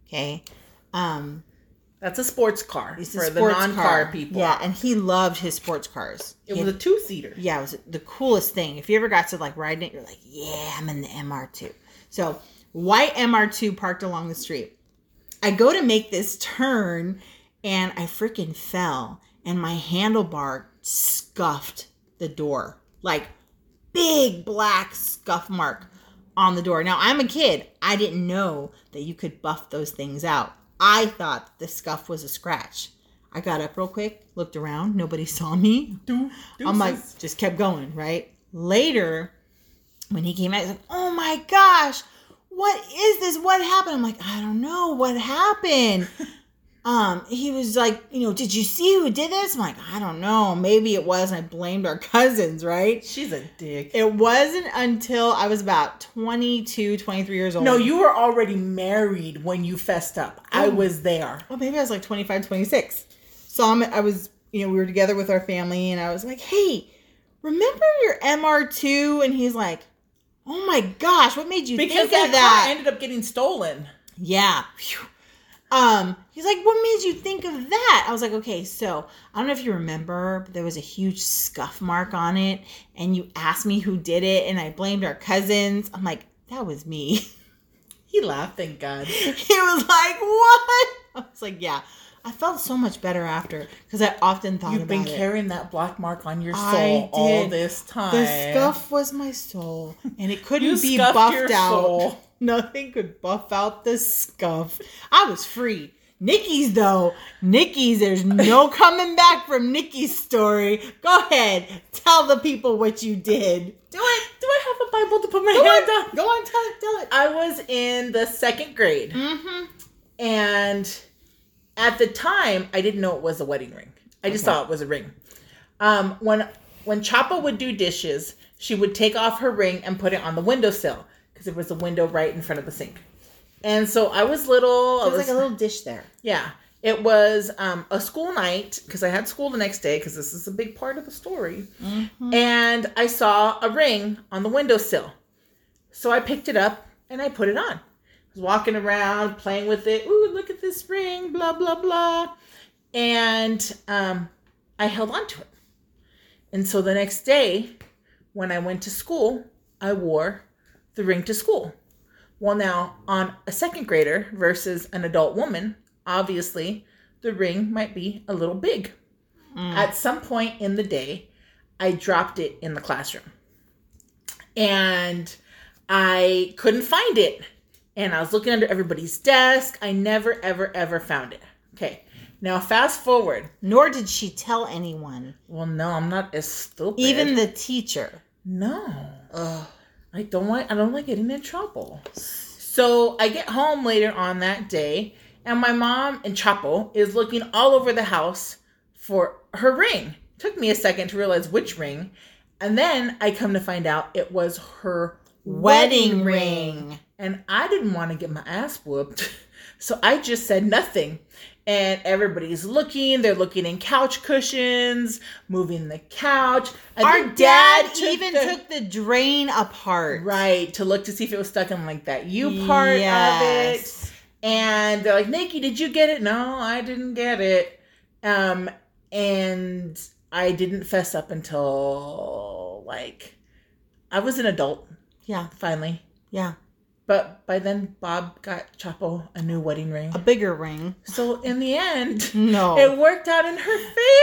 Okay. That's a sports car for the non-car people. Yeah, and he loved his sports cars. It was a two-seater. Yeah, it was the coolest thing. If you ever got to like ride it, you're like, yeah, I'm in the MR2. So, white MR2 parked along the street. I go to make this turn, and I freaking fell. And my handlebar scuffed the door. Like, big black scuff mark on the door. Now, I'm a kid. I didn't know that you could buff those things out. I thought the scuff was a scratch. I got up real quick, looked around. Nobody saw me. I'm like, just kept going, right? Later, when he came out, he's like, oh my gosh, what is this? What happened? I'm like, I don't know what happened. He was like, did you see who did this? I'm like, I don't know. Maybe it was. And I blamed our cousins, right? She's a dick. It wasn't until I was about 22, 23 years old. No, you were already married when you fessed up. I was there. Well, maybe I was like 25, 26. So I was, we were together with our family, and I was like, hey, remember your MR2? And he's like, oh my gosh, what made you think of that? Because that car ended up getting stolen. Yeah. Whew. He's like, what made you think of that? I was like, okay, so I don't know if you remember, but there was a huge scuff mark on it, and you asked me who did it, and I blamed our cousins. I'm like, that was me. He laughed, thank God. He was like, what? I was like, yeah. I felt so much better after, because I often thought about it. You've been carrying that black mark on your soul all this time. The scuff was my soul, and it couldn't be buffed out. Nothing could buff out the scuff. I was free. Nikki's, though. Nikki's, there's no coming back from Nikki's story. Go ahead. Tell the people what you did. Do it. Do I have a Bible to put my hand on? Go on, tell it. I was in the second grade. Mm-hmm. And at the time, I didn't know it was a wedding ring. I just thought it was a ring. When Chapa would do dishes, she would take off her ring and put it on the windowsill, because there was a window right in front of the sink. And so I was little. There was like a little dish there. Yeah. It was a school night, because I had school the next day, because this is a big part of the story. Mm-hmm. And I saw a ring on the windowsill. So I picked it up and I put it on. I was walking around, playing with it. Ooh, look at this ring, blah, blah, blah. And I held on to it. And so the next day, when I went to school, I wore the ring to school. Well, now, on a second grader versus an adult woman, obviously, the ring might be a little big. Mm. At some point in the day, I dropped it in the classroom. And I couldn't find it. And I was looking under everybody's desk. I never, ever, ever found it. Okay. Now, fast forward. Nor did she tell anyone. Well, no, I'm not as stupid. Even the teacher. No. Ugh. I don't like getting in trouble. So I get home later on that day, and my mom and Chapo is looking all over the house for her ring. It took me a second to realize which ring. And then I come to find out it was her wedding ring. And I didn't want to get my ass whooped. So I just said nothing. And everybody's looking. They're looking in couch cushions, moving the couch. And our dad even took the drain apart. Right. To look to see if it was stuck in like that U part of it. And they're like, Nikki, did you get it? No, I didn't get it. And I didn't fess up until like I was an adult. Yeah. Finally. Yeah. But by then, Bob got Chapo a new wedding ring. A bigger ring. So in the end, it worked out in her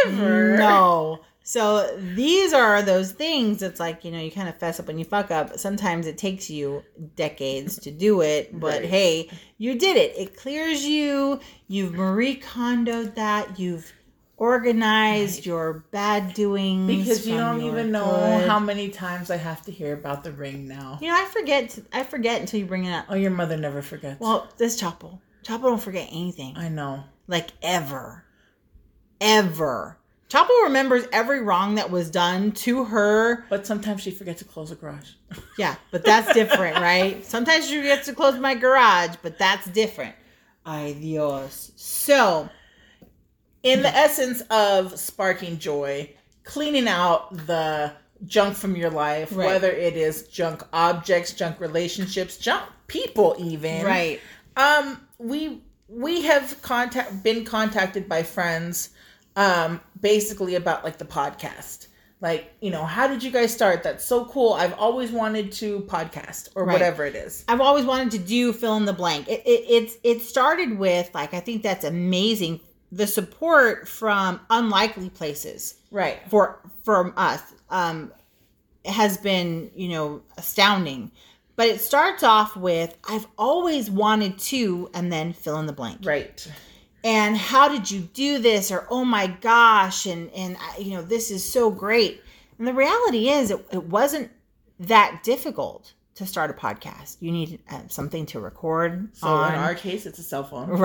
favor. No. So these are those things. It's like, you know, you kind of fess up when you fuck up. Sometimes it takes you decades to do it. But hey, you did it. It clears you. You've Marie Kondo'd that. You've organized your bad doings. Because you don't even know how many times I have to hear about the ring now. You know, I forget until you bring it up. Oh, your mother never forgets. Well, this Chapo don't forget anything. I know. Like ever. Chapo remembers every wrong that was done to her. But sometimes she forgets to close the garage. Yeah, but that's different, right? Sometimes she forgets to close my garage, but that's different. Ay Dios. So in the essence of sparking joy, cleaning out the junk from your life, whether it is junk objects, junk relationships, junk people even. Right. We have been contacted by friends basically about like the podcast. Like, you know, how did you guys start? That's so cool. I've always wanted to podcast or whatever it is. I've always wanted to do fill in the blank. It started with like, I think that's amazing, the support from unlikely places, right? From us, has been, you know, astounding. But it starts off with, I've always wanted to, and then fill in the blank. Right. And how did you do this? Or, oh my gosh. And you know, this is so great. And the reality is it wasn't that difficult to start a podcast. You need something to record. So in our case, it's a cell phone.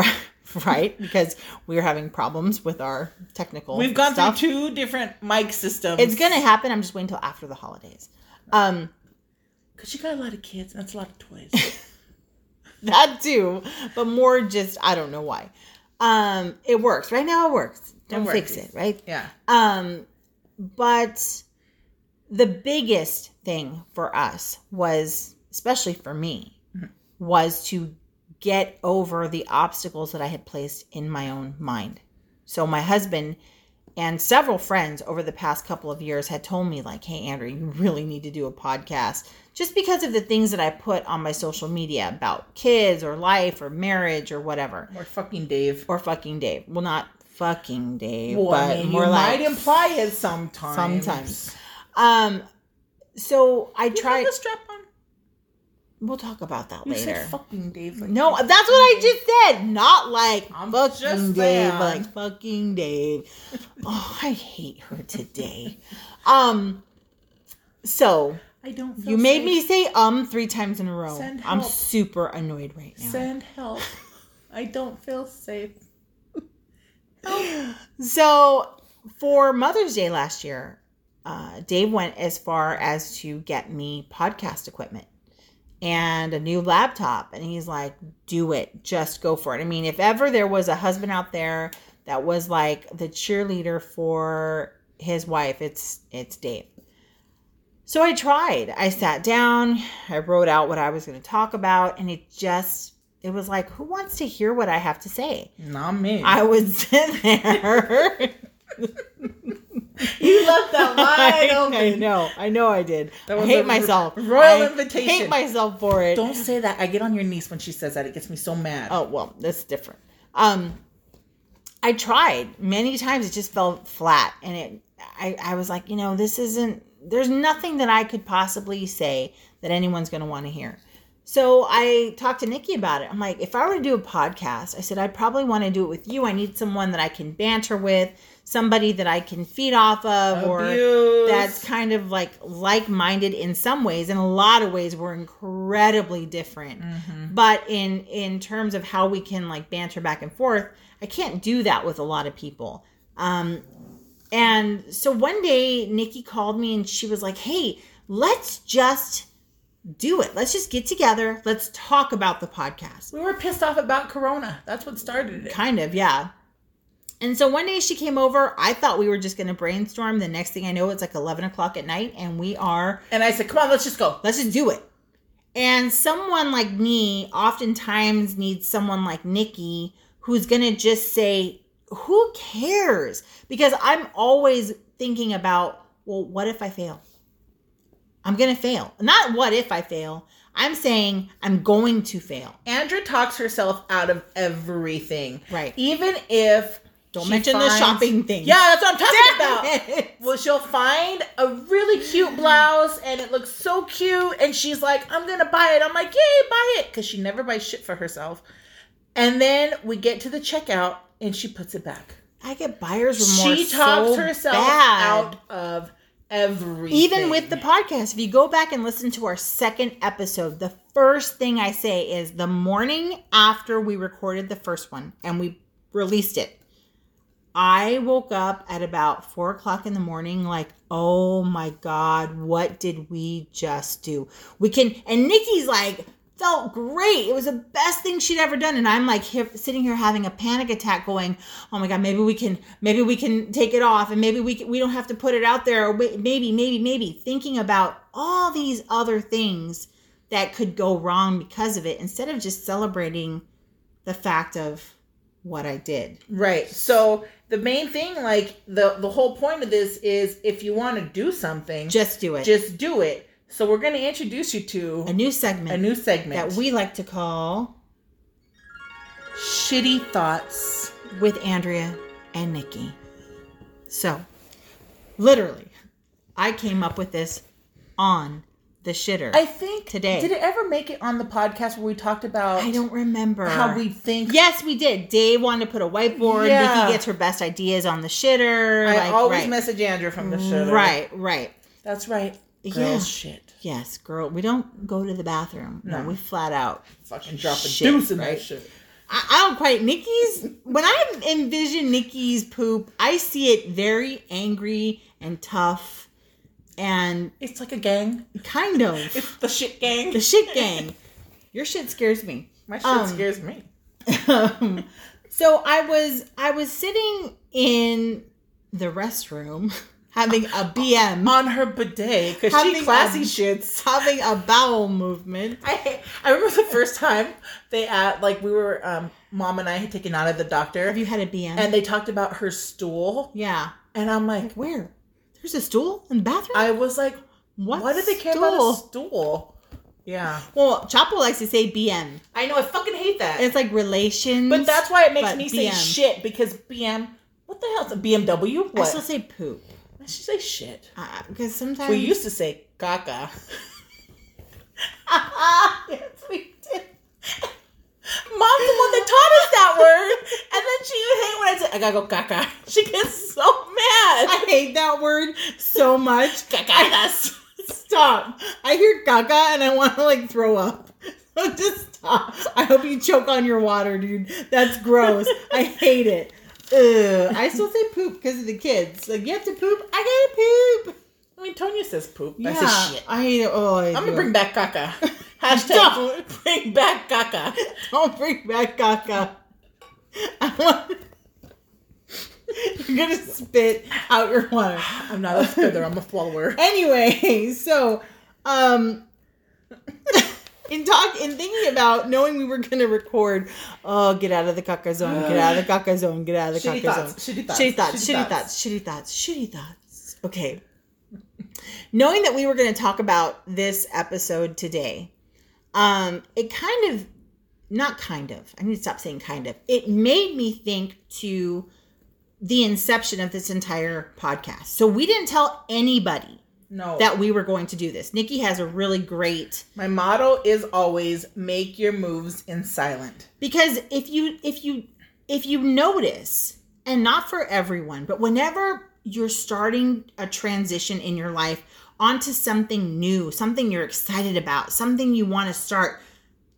Right, because we're having problems with our technical We've gone stuff. Through two different mic systems. It's going to happen. I'm just waiting until after the holidays. Because you got a lot of kids. And that's a lot of toys. That too. But more just, I don't know why. It works. Right now it works. Don't fix it, right? Yeah. But the biggest thing for us was, especially for me, was to get over the obstacles that I had placed in my own mind. So my husband and several friends over the past couple of years had told me like, hey, Andrew, you really need to do a podcast, just because of the things that I put on my social media about kids or life or marriage or whatever. Or fucking Dave. Well, not fucking Dave, well, but I mean, more you like might imply it sometimes. So I tried the strap on. We'll talk about that later. You said fucking Dave. Like no, that's what I just said. Not like I'm fucking Dave, like fucking Dave. Oh, I hate her today. So I don't. You made me say 3 times in a row. Send help. I'm super annoyed right now. Send help. I don't feel safe. So for Mother's Day last year, Dave went as far as to get me podcast equipment and a new laptop. And he's like, do it. Just go for it. I mean, if ever there was a husband out there that was like the cheerleader for his wife, it's Dave. So I tried. I sat down. I wrote out what I was going to talk about. And it was like, who wants to hear what I have to say? Not me. I would sit there. You left that wide open. I know I did. I hate myself. Royal invitation. I hate myself for it. Don't say that. I get on your niece when she says that. It gets me so mad. Oh, well, that's different. I tried many times. It just fell flat. And I was like, you know, there's nothing that I could possibly say that anyone's going to want to hear. So I talked to Nikki about it. I'm like, if I were to do a podcast, I said, I'd probably want to do it with you. I need someone that I can banter with, somebody that I can feed off of, or that's kind of like-minded in some ways. In a lot of ways, we're incredibly different. Mm-hmm. But in terms of how we can like banter back and forth, I can't do that with a lot of people. And so one day Nikki called me and she was like, hey, let's just do it. Let's just get together. Let's talk about the podcast. We were pissed off about Corona. That's what started it. Kind of, yeah. And so one day she came over. I thought we were just going to brainstorm. The next thing I know, it's like 11 o'clock at night, and we are... And I said, come on, let's just go. Let's just do it. And someone like me oftentimes needs someone like Nikki who's going to just say, who cares? Because I'm always thinking about, well, what if I fail? I'm going to fail. Not what if I fail. I'm saying I'm going to fail. Andrea talks herself out of everything. Right. Even if... Don't mention the shopping thing. Yeah, that's what I'm talking about. Well, she'll find a really cute blouse, and it looks so cute, and she's like, I'm going to buy it. I'm like, yay, buy it. Because she never buys shit for herself. And then we get to the checkout, and she puts it back. I get buyer's remorse. She talks herself out of everything. Even with the podcast, if you go back and listen to our second episode, the first thing I say is the morning after we recorded the first one and we released it, I woke up at about 4 o'clock in the morning, like, oh my God, what did we just do? And Nikki's like, felt great. It was the best thing she'd ever done. And I'm like sitting here having a panic attack going, oh my God, maybe we can take it off, and maybe we don't have to put it out there. Or maybe thinking about all these other things that could go wrong because of it, instead of just celebrating the fact of what I did. Right. So the main thing, like the whole point of this is, if you want to do something, just do it. Just do it. So we're going to introduce you to a new segment that we like to call Shitty Thoughts with Andrea and Nikki. So literally, I came up with this on the shitter. I think today. Did it ever make it on the podcast where we talked about? I don't remember how we think. Yes, we did. Dave wanted to put a whiteboard. Yeah. Nikki gets her best ideas on the shitter. I always message Andrea from the shitter. Right. That's right. Girl shit. Yes, girl. We don't go to the bathroom. No, we flat out fucking drop a deuce in that shit. I don't quite. When I envision Nikki's poop, I see it very angry and tough, and it's like a gang. Kind of. It's the shit gang. The shit gang. Your shit scares me. My shit scares me. So I was sitting in the restroom. Having a BM. On her bidet, because she classy shits. Having a bowel movement. I remember the first time they, Mom and I had taken out of the doctor. Have you had a BM? And they talked about her stool. Yeah. And I'm like, where? There's a stool in the bathroom? I was like, why do they care about a stool? Yeah. Well, Chapo likes to say BM. I know, I fucking hate that. It's like relations. But that's why it makes me say shit, because BM, what the hell is a BMW? What? I still say poop. She say shit. Because sometimes... We used to say caca. Yes, we did. Mom's the one that taught us that word. And then she would hate when I said, I gotta go caca. She gets so mad. I hate that word so much. Caca. Stop. I hear caca and I want to like throw up. So just stop. I hope you choke on your water, dude. That's gross. I hate it. Ugh, I still say poop because of the kids. Like, you have to poop? I gotta poop. I mean, Tonya says poop. That's a shit. I hate it. Oh, I'm going to bring back caca. Hashtag bring back caca. Don't bring back caca. You're going to spit out your water. I'm not a spitter. I'm a follower. Anyway, so, In thinking about knowing we were going to record, get out of the caca zone, get out of the caca zone, get out of the caca zone. Shitty thoughts. Okay. Knowing that we were going to talk about this episode today, I need to stop saying kind of. It made me think to the inception of this entire podcast. So we didn't tell anybody. No. That we were going to do this. Nikki has a really great... My motto is always, make your moves in silent. Because if you notice, and not for everyone, but whenever you're starting a transition in your life onto something new, something you're excited about, something you want to start,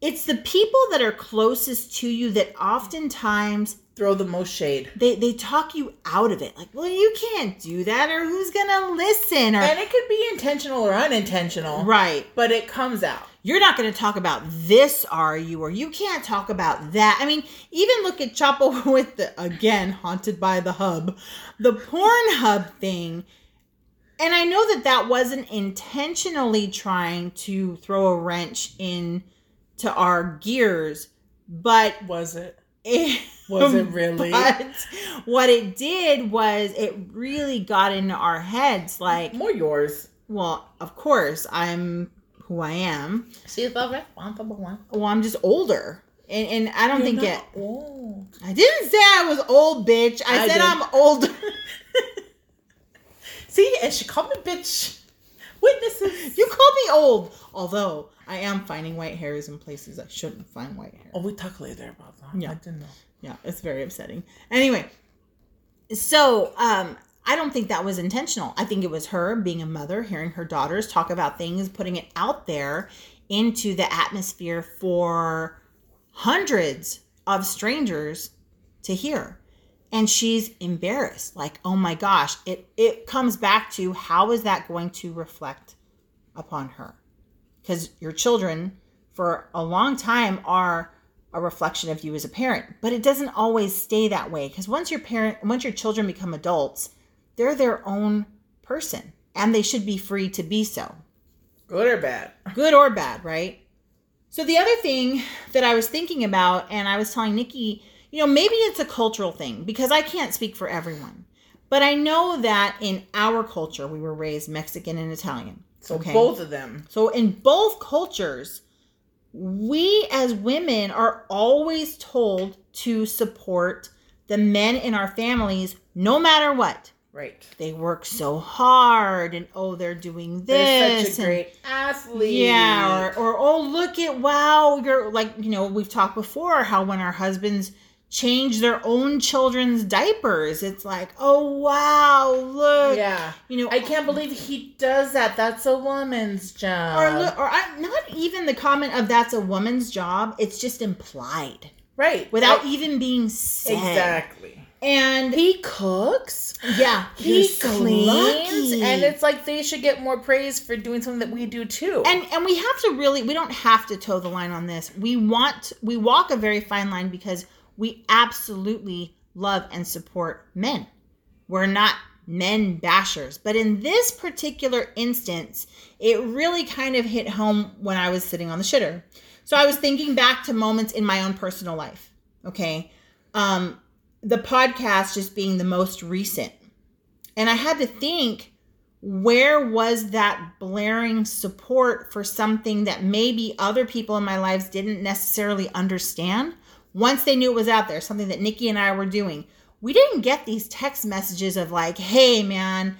it's the people that are closest to you that oftentimes throw the most shade. They talk you out of it. Like, well, you can't do that, or who's going to listen? Or... And it could be intentional or unintentional. Right. But it comes out. You're not going to talk about this, are you? Or you can't talk about that. I mean, even look at Chapo with the, again, haunted by the hub, the Pornhub thing. And I know that that wasn't intentionally trying to throw a wrench in to our gears, but... Was it? Was it really? But what it did was it really got into our heads, like... More yours. Well, of course, I'm who I am. She's the responsible one. Well, I'm just older. And I don't think it... Old. I didn't say I was old, bitch. I said did. I'm older. See, and she called me bitch. Witnesses. You called me old. Although, I am finding white hairs in places I shouldn't find white hair. Oh, we talk later about that. Yeah. I didn't know. Yeah, it's very upsetting. Anyway, so I don't think that was intentional. I think it was her being a mother, hearing her daughters talk about things, putting it out there into the atmosphere for hundreds of strangers to hear. And she's embarrassed. Like, oh my gosh, it comes back to how is that going to reflect upon her? Because your children for a long time are a reflection of you as a parent. But it doesn't always stay that way. Because once your children become adults, they're their own person. And they should be free to be so. Good or bad. Good or bad, right? So the other thing that I was thinking about, and I was telling Nikki... You know, maybe it's a cultural thing because I can't speak for everyone. But I know that in our culture, we were raised Mexican and Italian. So okay? Both of them. So in both cultures, we as women are always told to support the men in our families no matter what. Right. They work so hard and, oh, they're doing this. They're such a great athlete. Yeah. Or oh, look at, wow, you're like, you know, we've talked before how when our husbands... change their own children's diapers. It's like, oh, wow, look. Yeah. You know, I can't believe he does that. That's a woman's job. Not even the comment of that's a woman's job. It's just implied. Right. Without even being said. Exactly. And he cooks. Yeah. He cleans. And it's like they should get more praise for doing something that we do too. And we have to really, we don't have to toe the line on this. We walk a very fine line because we absolutely love and support men. We're not men bashers. But in this particular instance, it really kind of hit home when I was sitting on the shitter. So I was thinking back to moments in my own personal life, okay? The podcast just being the most recent. And I had to think, where was that blaring support for something that maybe other people in my lives didn't necessarily understand? Once they knew it was out there, something that Nikki and I were doing, we didn't get these text messages of like, hey, man,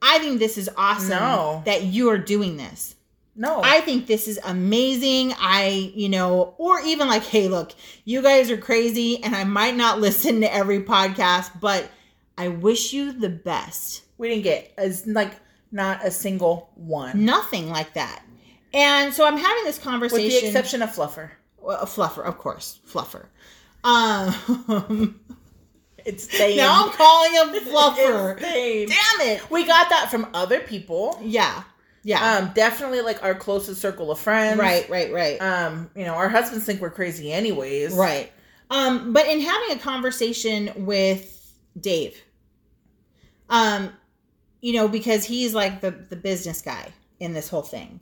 I think this is awesome that you are doing this. No. I think this is amazing. Or even like, hey, look, you guys are crazy and I might not listen to every podcast, but I wish you the best. We didn't get not a single one. Nothing like that. And so I'm having this conversation. With the exception of Fluffer. A fluffer, of course. Fluffer. It's tame. Now I'm calling him Fluffer. Damn it. We got that from other people. Yeah. Yeah. Definitely like our closest circle of friends. Right. You know, our husbands think we're crazy anyways. Right. But in having a conversation with Dave, you know, because he's like the business guy in this whole thing.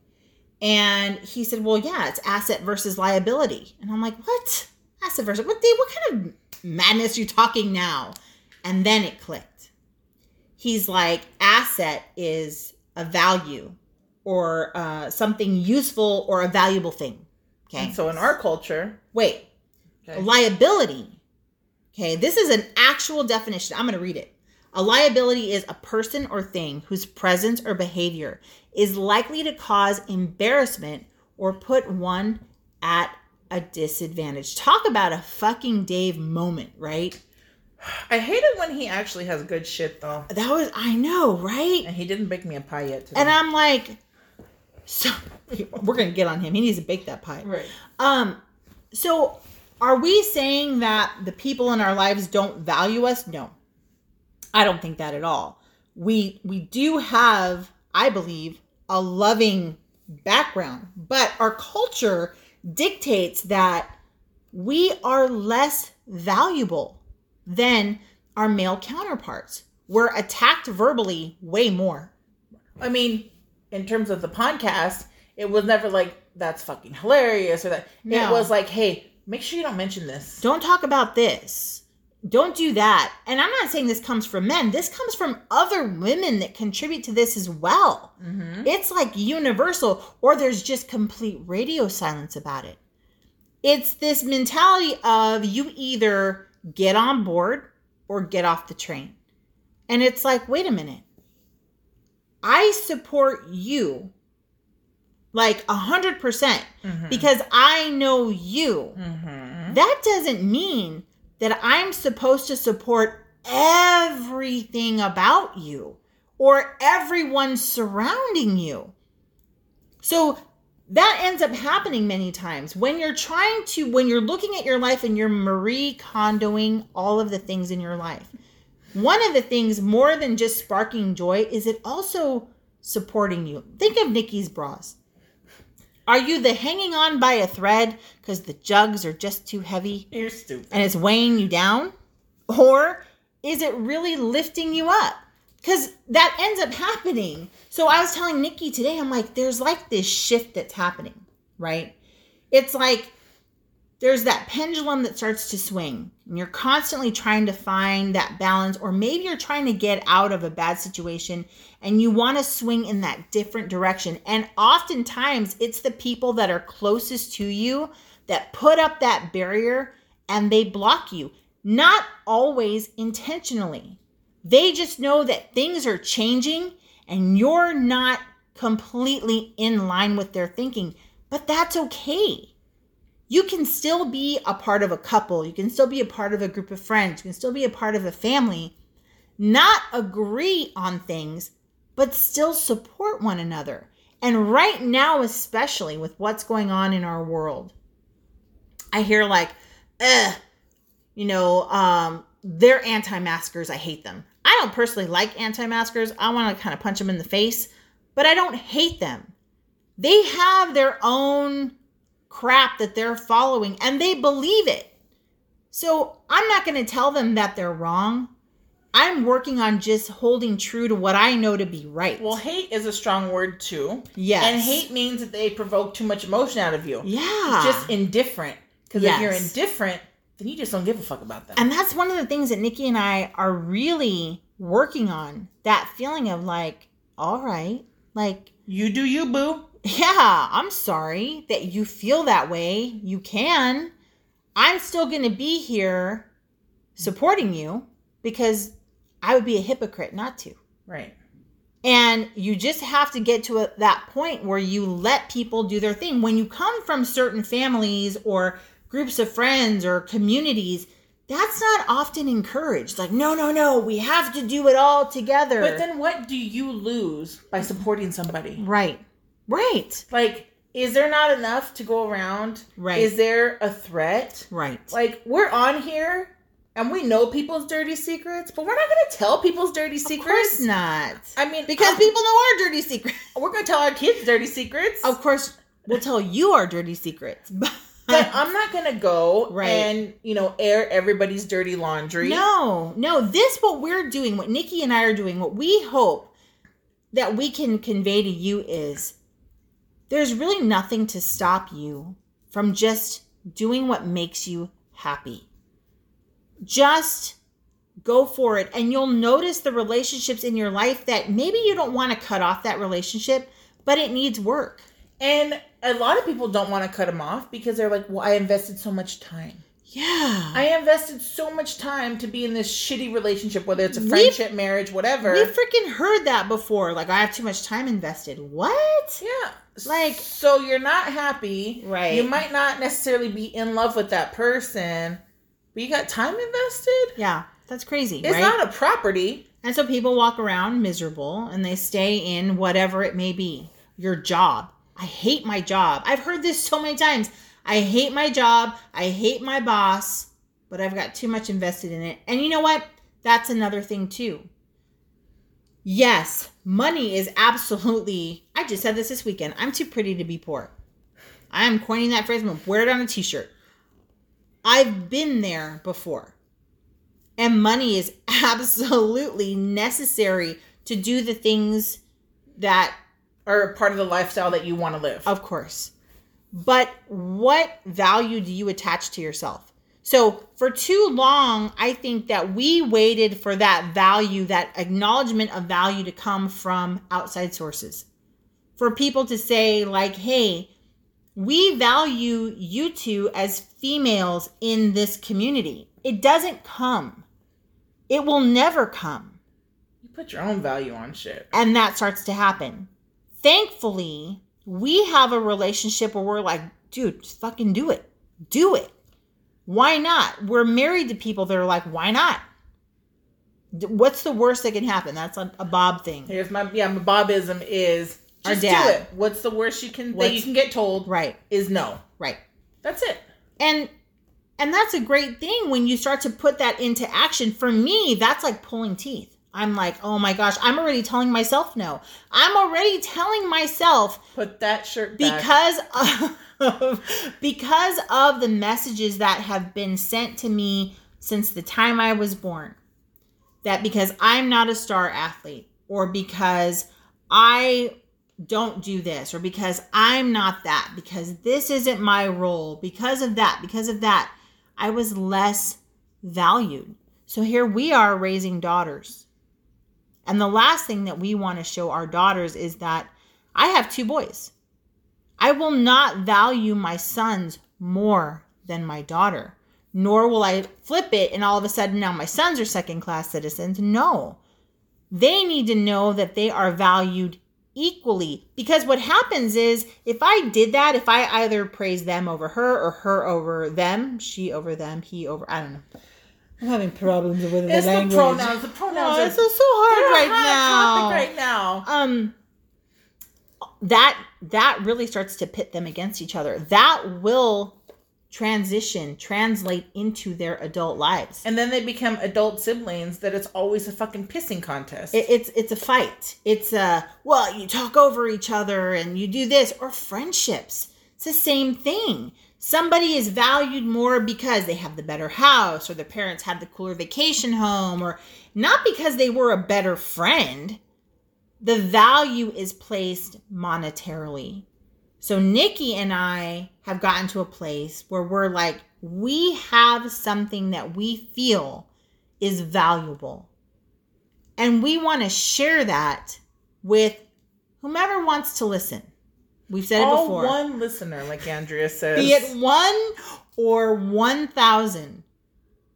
And he said, well, yeah, it's asset versus liability. And I'm like, what? Asset versus... What, Dave, what kind of madness are you talking now? And then it clicked. He's like, asset is a value or something useful or a valuable thing. Okay. And so in our culture... Wait. Okay. Liability. Okay. This is an actual definition. I'm going to read it. A liability is a person or thing whose presence or behavior is likely to cause embarrassment or put one at a disadvantage. Talk about a fucking Dave moment, right? I hate it when he actually has good shit, though. I know, right? And he didn't bake me a pie yet today. And I'm like, so we're going to get on him. He needs to bake that pie. Right. So Are we saying that the people in our lives don't value us? No, I don't think that at all. We do have, I believe, a loving background, but our culture dictates that we are less valuable than our male counterparts. We're attacked verbally way more. I mean, in terms of the podcast, it was never like, that's fucking hilarious or that. No. It was like, hey, make sure you don't mention this. Don't talk about this. Don't do that. And I'm not saying this comes from men. This comes from other women that contribute to this as well. Mm-hmm. It's like universal, or there's just complete radio silence about it. It's this mentality of you either get on board or get off the train. And it's like, wait a minute. I support you. Like 100%, because I know you. Mm-hmm. That doesn't mean that I'm supposed to support everything about you or everyone surrounding you. So that ends up happening many times when you're looking at your life and you're Marie Kondoing all of the things in your life. One of the things, more than just sparking joy, is it also supporting you. Think of Nikki's bras. Are you the hanging on by a thread because the jugs are just too heavy? You're stupid. And it's weighing you down? Or is it really lifting you up? Because that ends up happening. So I was telling Nikki today, I'm like, there's like this shift that's happening, right? It's like there's that pendulum that starts to swing. And you're constantly trying to find that balance. Or maybe you're trying to get out of a bad situation and you want to swing in that different direction. And oftentimes it's the people that are closest to you that put up that barrier and they block you. Not always intentionally. They just know that things are changing and you're not completely in line with their thinking. But that's okay. You can still be a part of a couple. You can still be a part of a group of friends. You can still be a part of a family. Not agree on things, but still support one another. And right now, especially with what's going on in our world, I hear like, they're anti-maskers. I hate them. I don't personally like anti-maskers. I want to kind of punch them in the face, but I don't hate them. They have their own crap that they're following and they believe it. So I'm not going to tell them that they're wrong. I'm working on just holding true to what I know to be right. Well, hate is a strong word too. Yes. And hate means that they provoke too much emotion out of you. Yeah. It's just indifferent. Because if you're indifferent, then you just don't give a fuck about them. And that's one of the things that Nikki and I are really working on. That feeling of like, all right, like. You do you, boo. Yeah, I'm sorry that you feel that way. You can. I'm still going to be here supporting you because I would be a hypocrite not to. Right. And you just have to get to that point where you let people do their thing. When you come from certain families or groups of friends or communities, that's not often encouraged. Like, no, we have to do it all together. But then what do you lose by supporting somebody? Right. Like, is there not enough to go around? Right. Is there a threat? Right. Like, we're on here. And we know people's dirty secrets, but we're not going to tell people's dirty secrets. Of course not. I mean, because people know our dirty secrets. We're going to tell our kids dirty secrets. Of course, we'll tell you our dirty secrets. But I'm not going to go and, air everybody's dirty laundry. No. What we're doing, what Nikki and I are doing, what we hope that we can convey to you is there's really nothing to stop you from just doing what makes you happy. Just go for it. And you'll notice the relationships in your life that maybe you don't want to cut off that relationship, but it needs work. And a lot of people don't want to cut them off because they're like, well, I invested so much time. Yeah. I invested so much time to be in this shitty relationship, whether it's a friendship, marriage, whatever. We freaking heard that before. Like, I have too much time invested. What? Yeah. Like, so you're not happy. Right. You might not necessarily be in love with that person. But you got time invested? Yeah, that's crazy, right? It's not a property. And so people walk around miserable and they stay in whatever it may be. Your job. I hate my job. I've heard this so many times. I hate my job. I hate my boss, but I've got too much invested in it. And you know what? That's another thing too. Yes, money is absolutely, I just said this weekend, I'm too pretty to be poor. I am coining that phrase. I'm going to wear it on a t-shirt. I've been there before. And money is absolutely necessary to do the things that are part of the lifestyle that you want to live. Of course. But what value do you attach to yourself? So for too long, I think that we waited for that value, that acknowledgement of value to come from outside sources. For people to say like, hey, we value you two as females in this community. It doesn't come. It will never come. You put your own value on shit. And that starts to happen. Thankfully, we have a relationship where we're like, dude, just fucking do it. Do it. Why not? We're married to people that are like, why not? What's the worst that can happen? That's a Bob thing. Here's my, yeah, my Bobism is just do it. What's the worst you can that you can get told? Right. Is no. Right. That's it. And that's a great thing when you start to put that into action. For me, that's like pulling teeth. I'm like, oh my gosh, I'm already telling myself no. I'm already telling myself put that shirt back. Because of the messages that have been sent to me since the time I was born. That because I'm not a star athlete, or because I don't do this, or because I'm not that, because this isn't my role, because of that, I was less valued. So here we are raising daughters. And the last thing that we want to show our daughters is that I have two boys. I will not value my sons more than my daughter, nor will I flip it and all of a sudden now my sons are second-class citizens. No, they need to know that they are valued equally, because what happens is if I did that, if I either praise them over her or her over them, she over them, he over, I don't know. I'm having problems with the language. The pronouns are so hard right now. That really starts to pit them against each other. That will translate into their adult lives. And then they become adult siblings that it's always a fucking pissing contest. It's a fight. It's a, well, you talk over each other and you do this. Or friendships. It's the same thing. Somebody is valued more because they have the better house, or their parents had the cooler vacation home, or not because they were a better friend. The value is placed monetarily. So Nikki and I have gotten to a place where we're like, we have something that we feel is valuable. And we want to share that with whomever wants to listen. We've said it before. One listener, like Andrea says. Be it one or 1,000.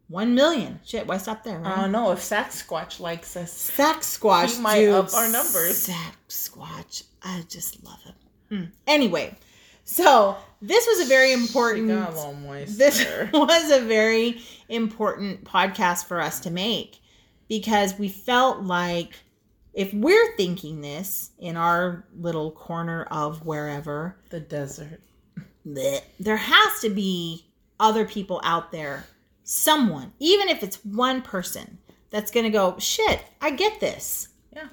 1 million. Shit, why stop there? Right? I don't know. If Sax Squatch likes us. Sax Squatch, might up our numbers. Sax Squatch. I just love him. Anyway, so this was a very important. She got a little moist there. This was a very important podcast for us to make, because we felt like if we're thinking this in our little corner of wherever the desert, there has to be other people out there, someone, even if it's one person, that's gonna go, shit, I get this. Yeah.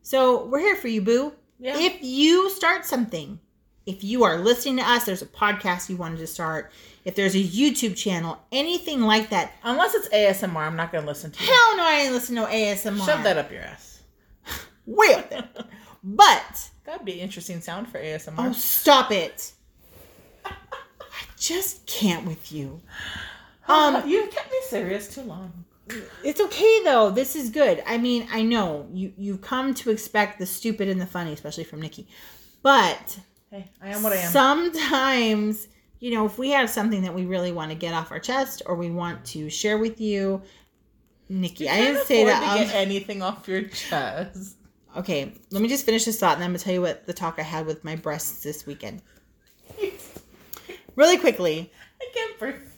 So we're here for you, boo. Yeah. If you start something, if you are listening to us, there's a podcast you wanted to start, if there's a YouTube channel, anything like that. Unless it's ASMR, I'm not going to listen to it. Hell no, I ain't listening to no ASMR. Shove that up your ass. Way up there. But. That'd be an interesting sound for ASMR. Oh, stop it. I just can't with you. You've kept me serious too long. It's okay, though. This is good. I mean, I know you come to expect the stupid and the funny, especially from Nikki. But hey, I am what I am. Sometimes, you know, if we have something that we really want to get off our chest or we want to share with you, Nikki, you I didn't say that. To get anything off your chest. Okay, let me just finish this thought, and then I'm going to tell you what the talk I had with my breasts this weekend. Really quickly. I can't breathe.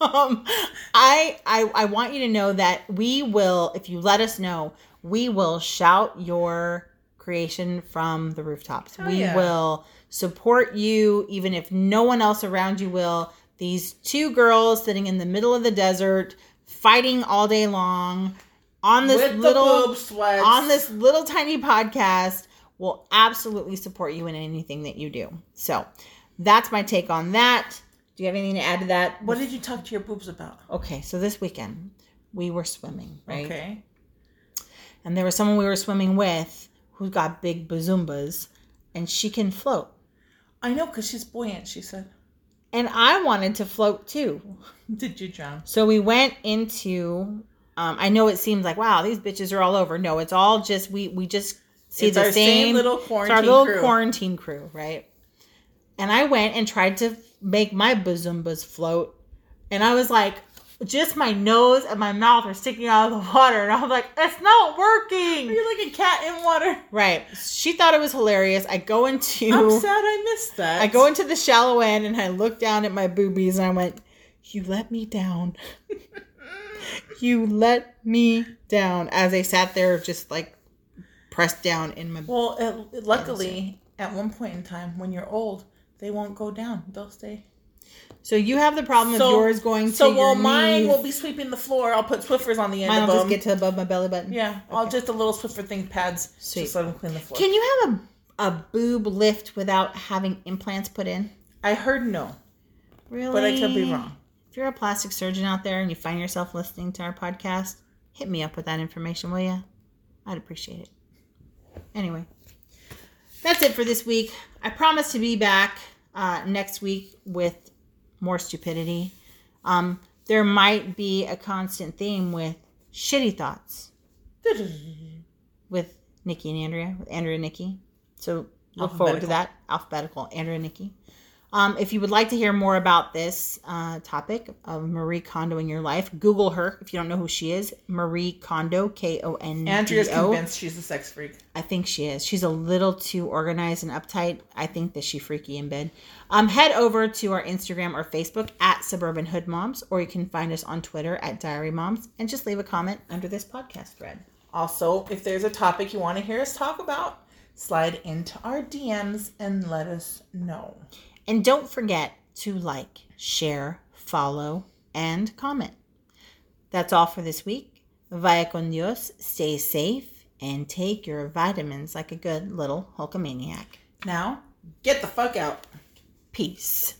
I want you to know that we will, if you let us know, we will shout your creation from the rooftops. Oh, we will support you, even if no one else around you will. These two girls sitting in the middle of the desert, fighting all day long on this little tiny podcast will absolutely support you in anything that you do. So that's my take on that. Do you have anything to add to that? What did you talk to your boobs about? Okay, so this weekend we were swimming, right? Okay. And there was someone we were swimming with who got big bazoombas, and she can float. I know, because she's buoyant, she said. And I wanted to float too. Did you drown? So we went into, I know it seems like, wow, these bitches are all over. No, it's all just, we just see it's the same little quarantine crew. It's our little quarantine crew, right? And I went and tried to make my bazoombas float. And I was like, just my nose and my mouth are sticking out of the water. And I was like, it's not working. You're like a cat in water. Right. She thought it was hilarious. I'm sad I missed that. I go into the shallow end and I look down at my boobies and I went, you let me down. You let me down. As I sat there just like pressed down in my... Well, luckily, at one point in time, when you're old, they won't go down. They'll stay... So you have the problem of yours going to your knees. Mine will be sweeping the floor. I'll put Swiffers on the end of them. Mine will just get to above my belly button. Yeah. Okay. I'll just a little Swiffer thing, pads. Sweet. Just let them clean the floor. Can you have a boob lift without having implants put in? I heard no. Really? But I could be wrong. If you're a plastic surgeon out there and you find yourself listening to our podcast, hit me up with that information, will you? I'd appreciate it. Anyway, that's it for this week. I promise to be back next week with more stupidity. There might be a constant theme with shitty thoughts with Nikki and Andrea, with Andrea and Nikki. So look forward to that. Alphabetical, Andrea and Nikki. If you would like to hear more about this topic of Marie Kondo in your life, Google her. If you don't know who she is, Marie Kondo, Kondo. Andrea's convinced she's a sex freak. I think she is. She's a little too organized and uptight. I think that she's freaky in bed. Head over to our Instagram or Facebook at Suburban Hood Moms, or you can find us on Twitter at Diary Moms, and just leave a comment under this podcast thread. Also, if there's a topic you want to hear us talk about, slide into our DMs and let us know. And don't forget to like, share, follow, and comment. That's all for this week. Vaya con Dios, stay safe, and take your vitamins like a good little Hulkamaniac. Now, get the fuck out. Peace.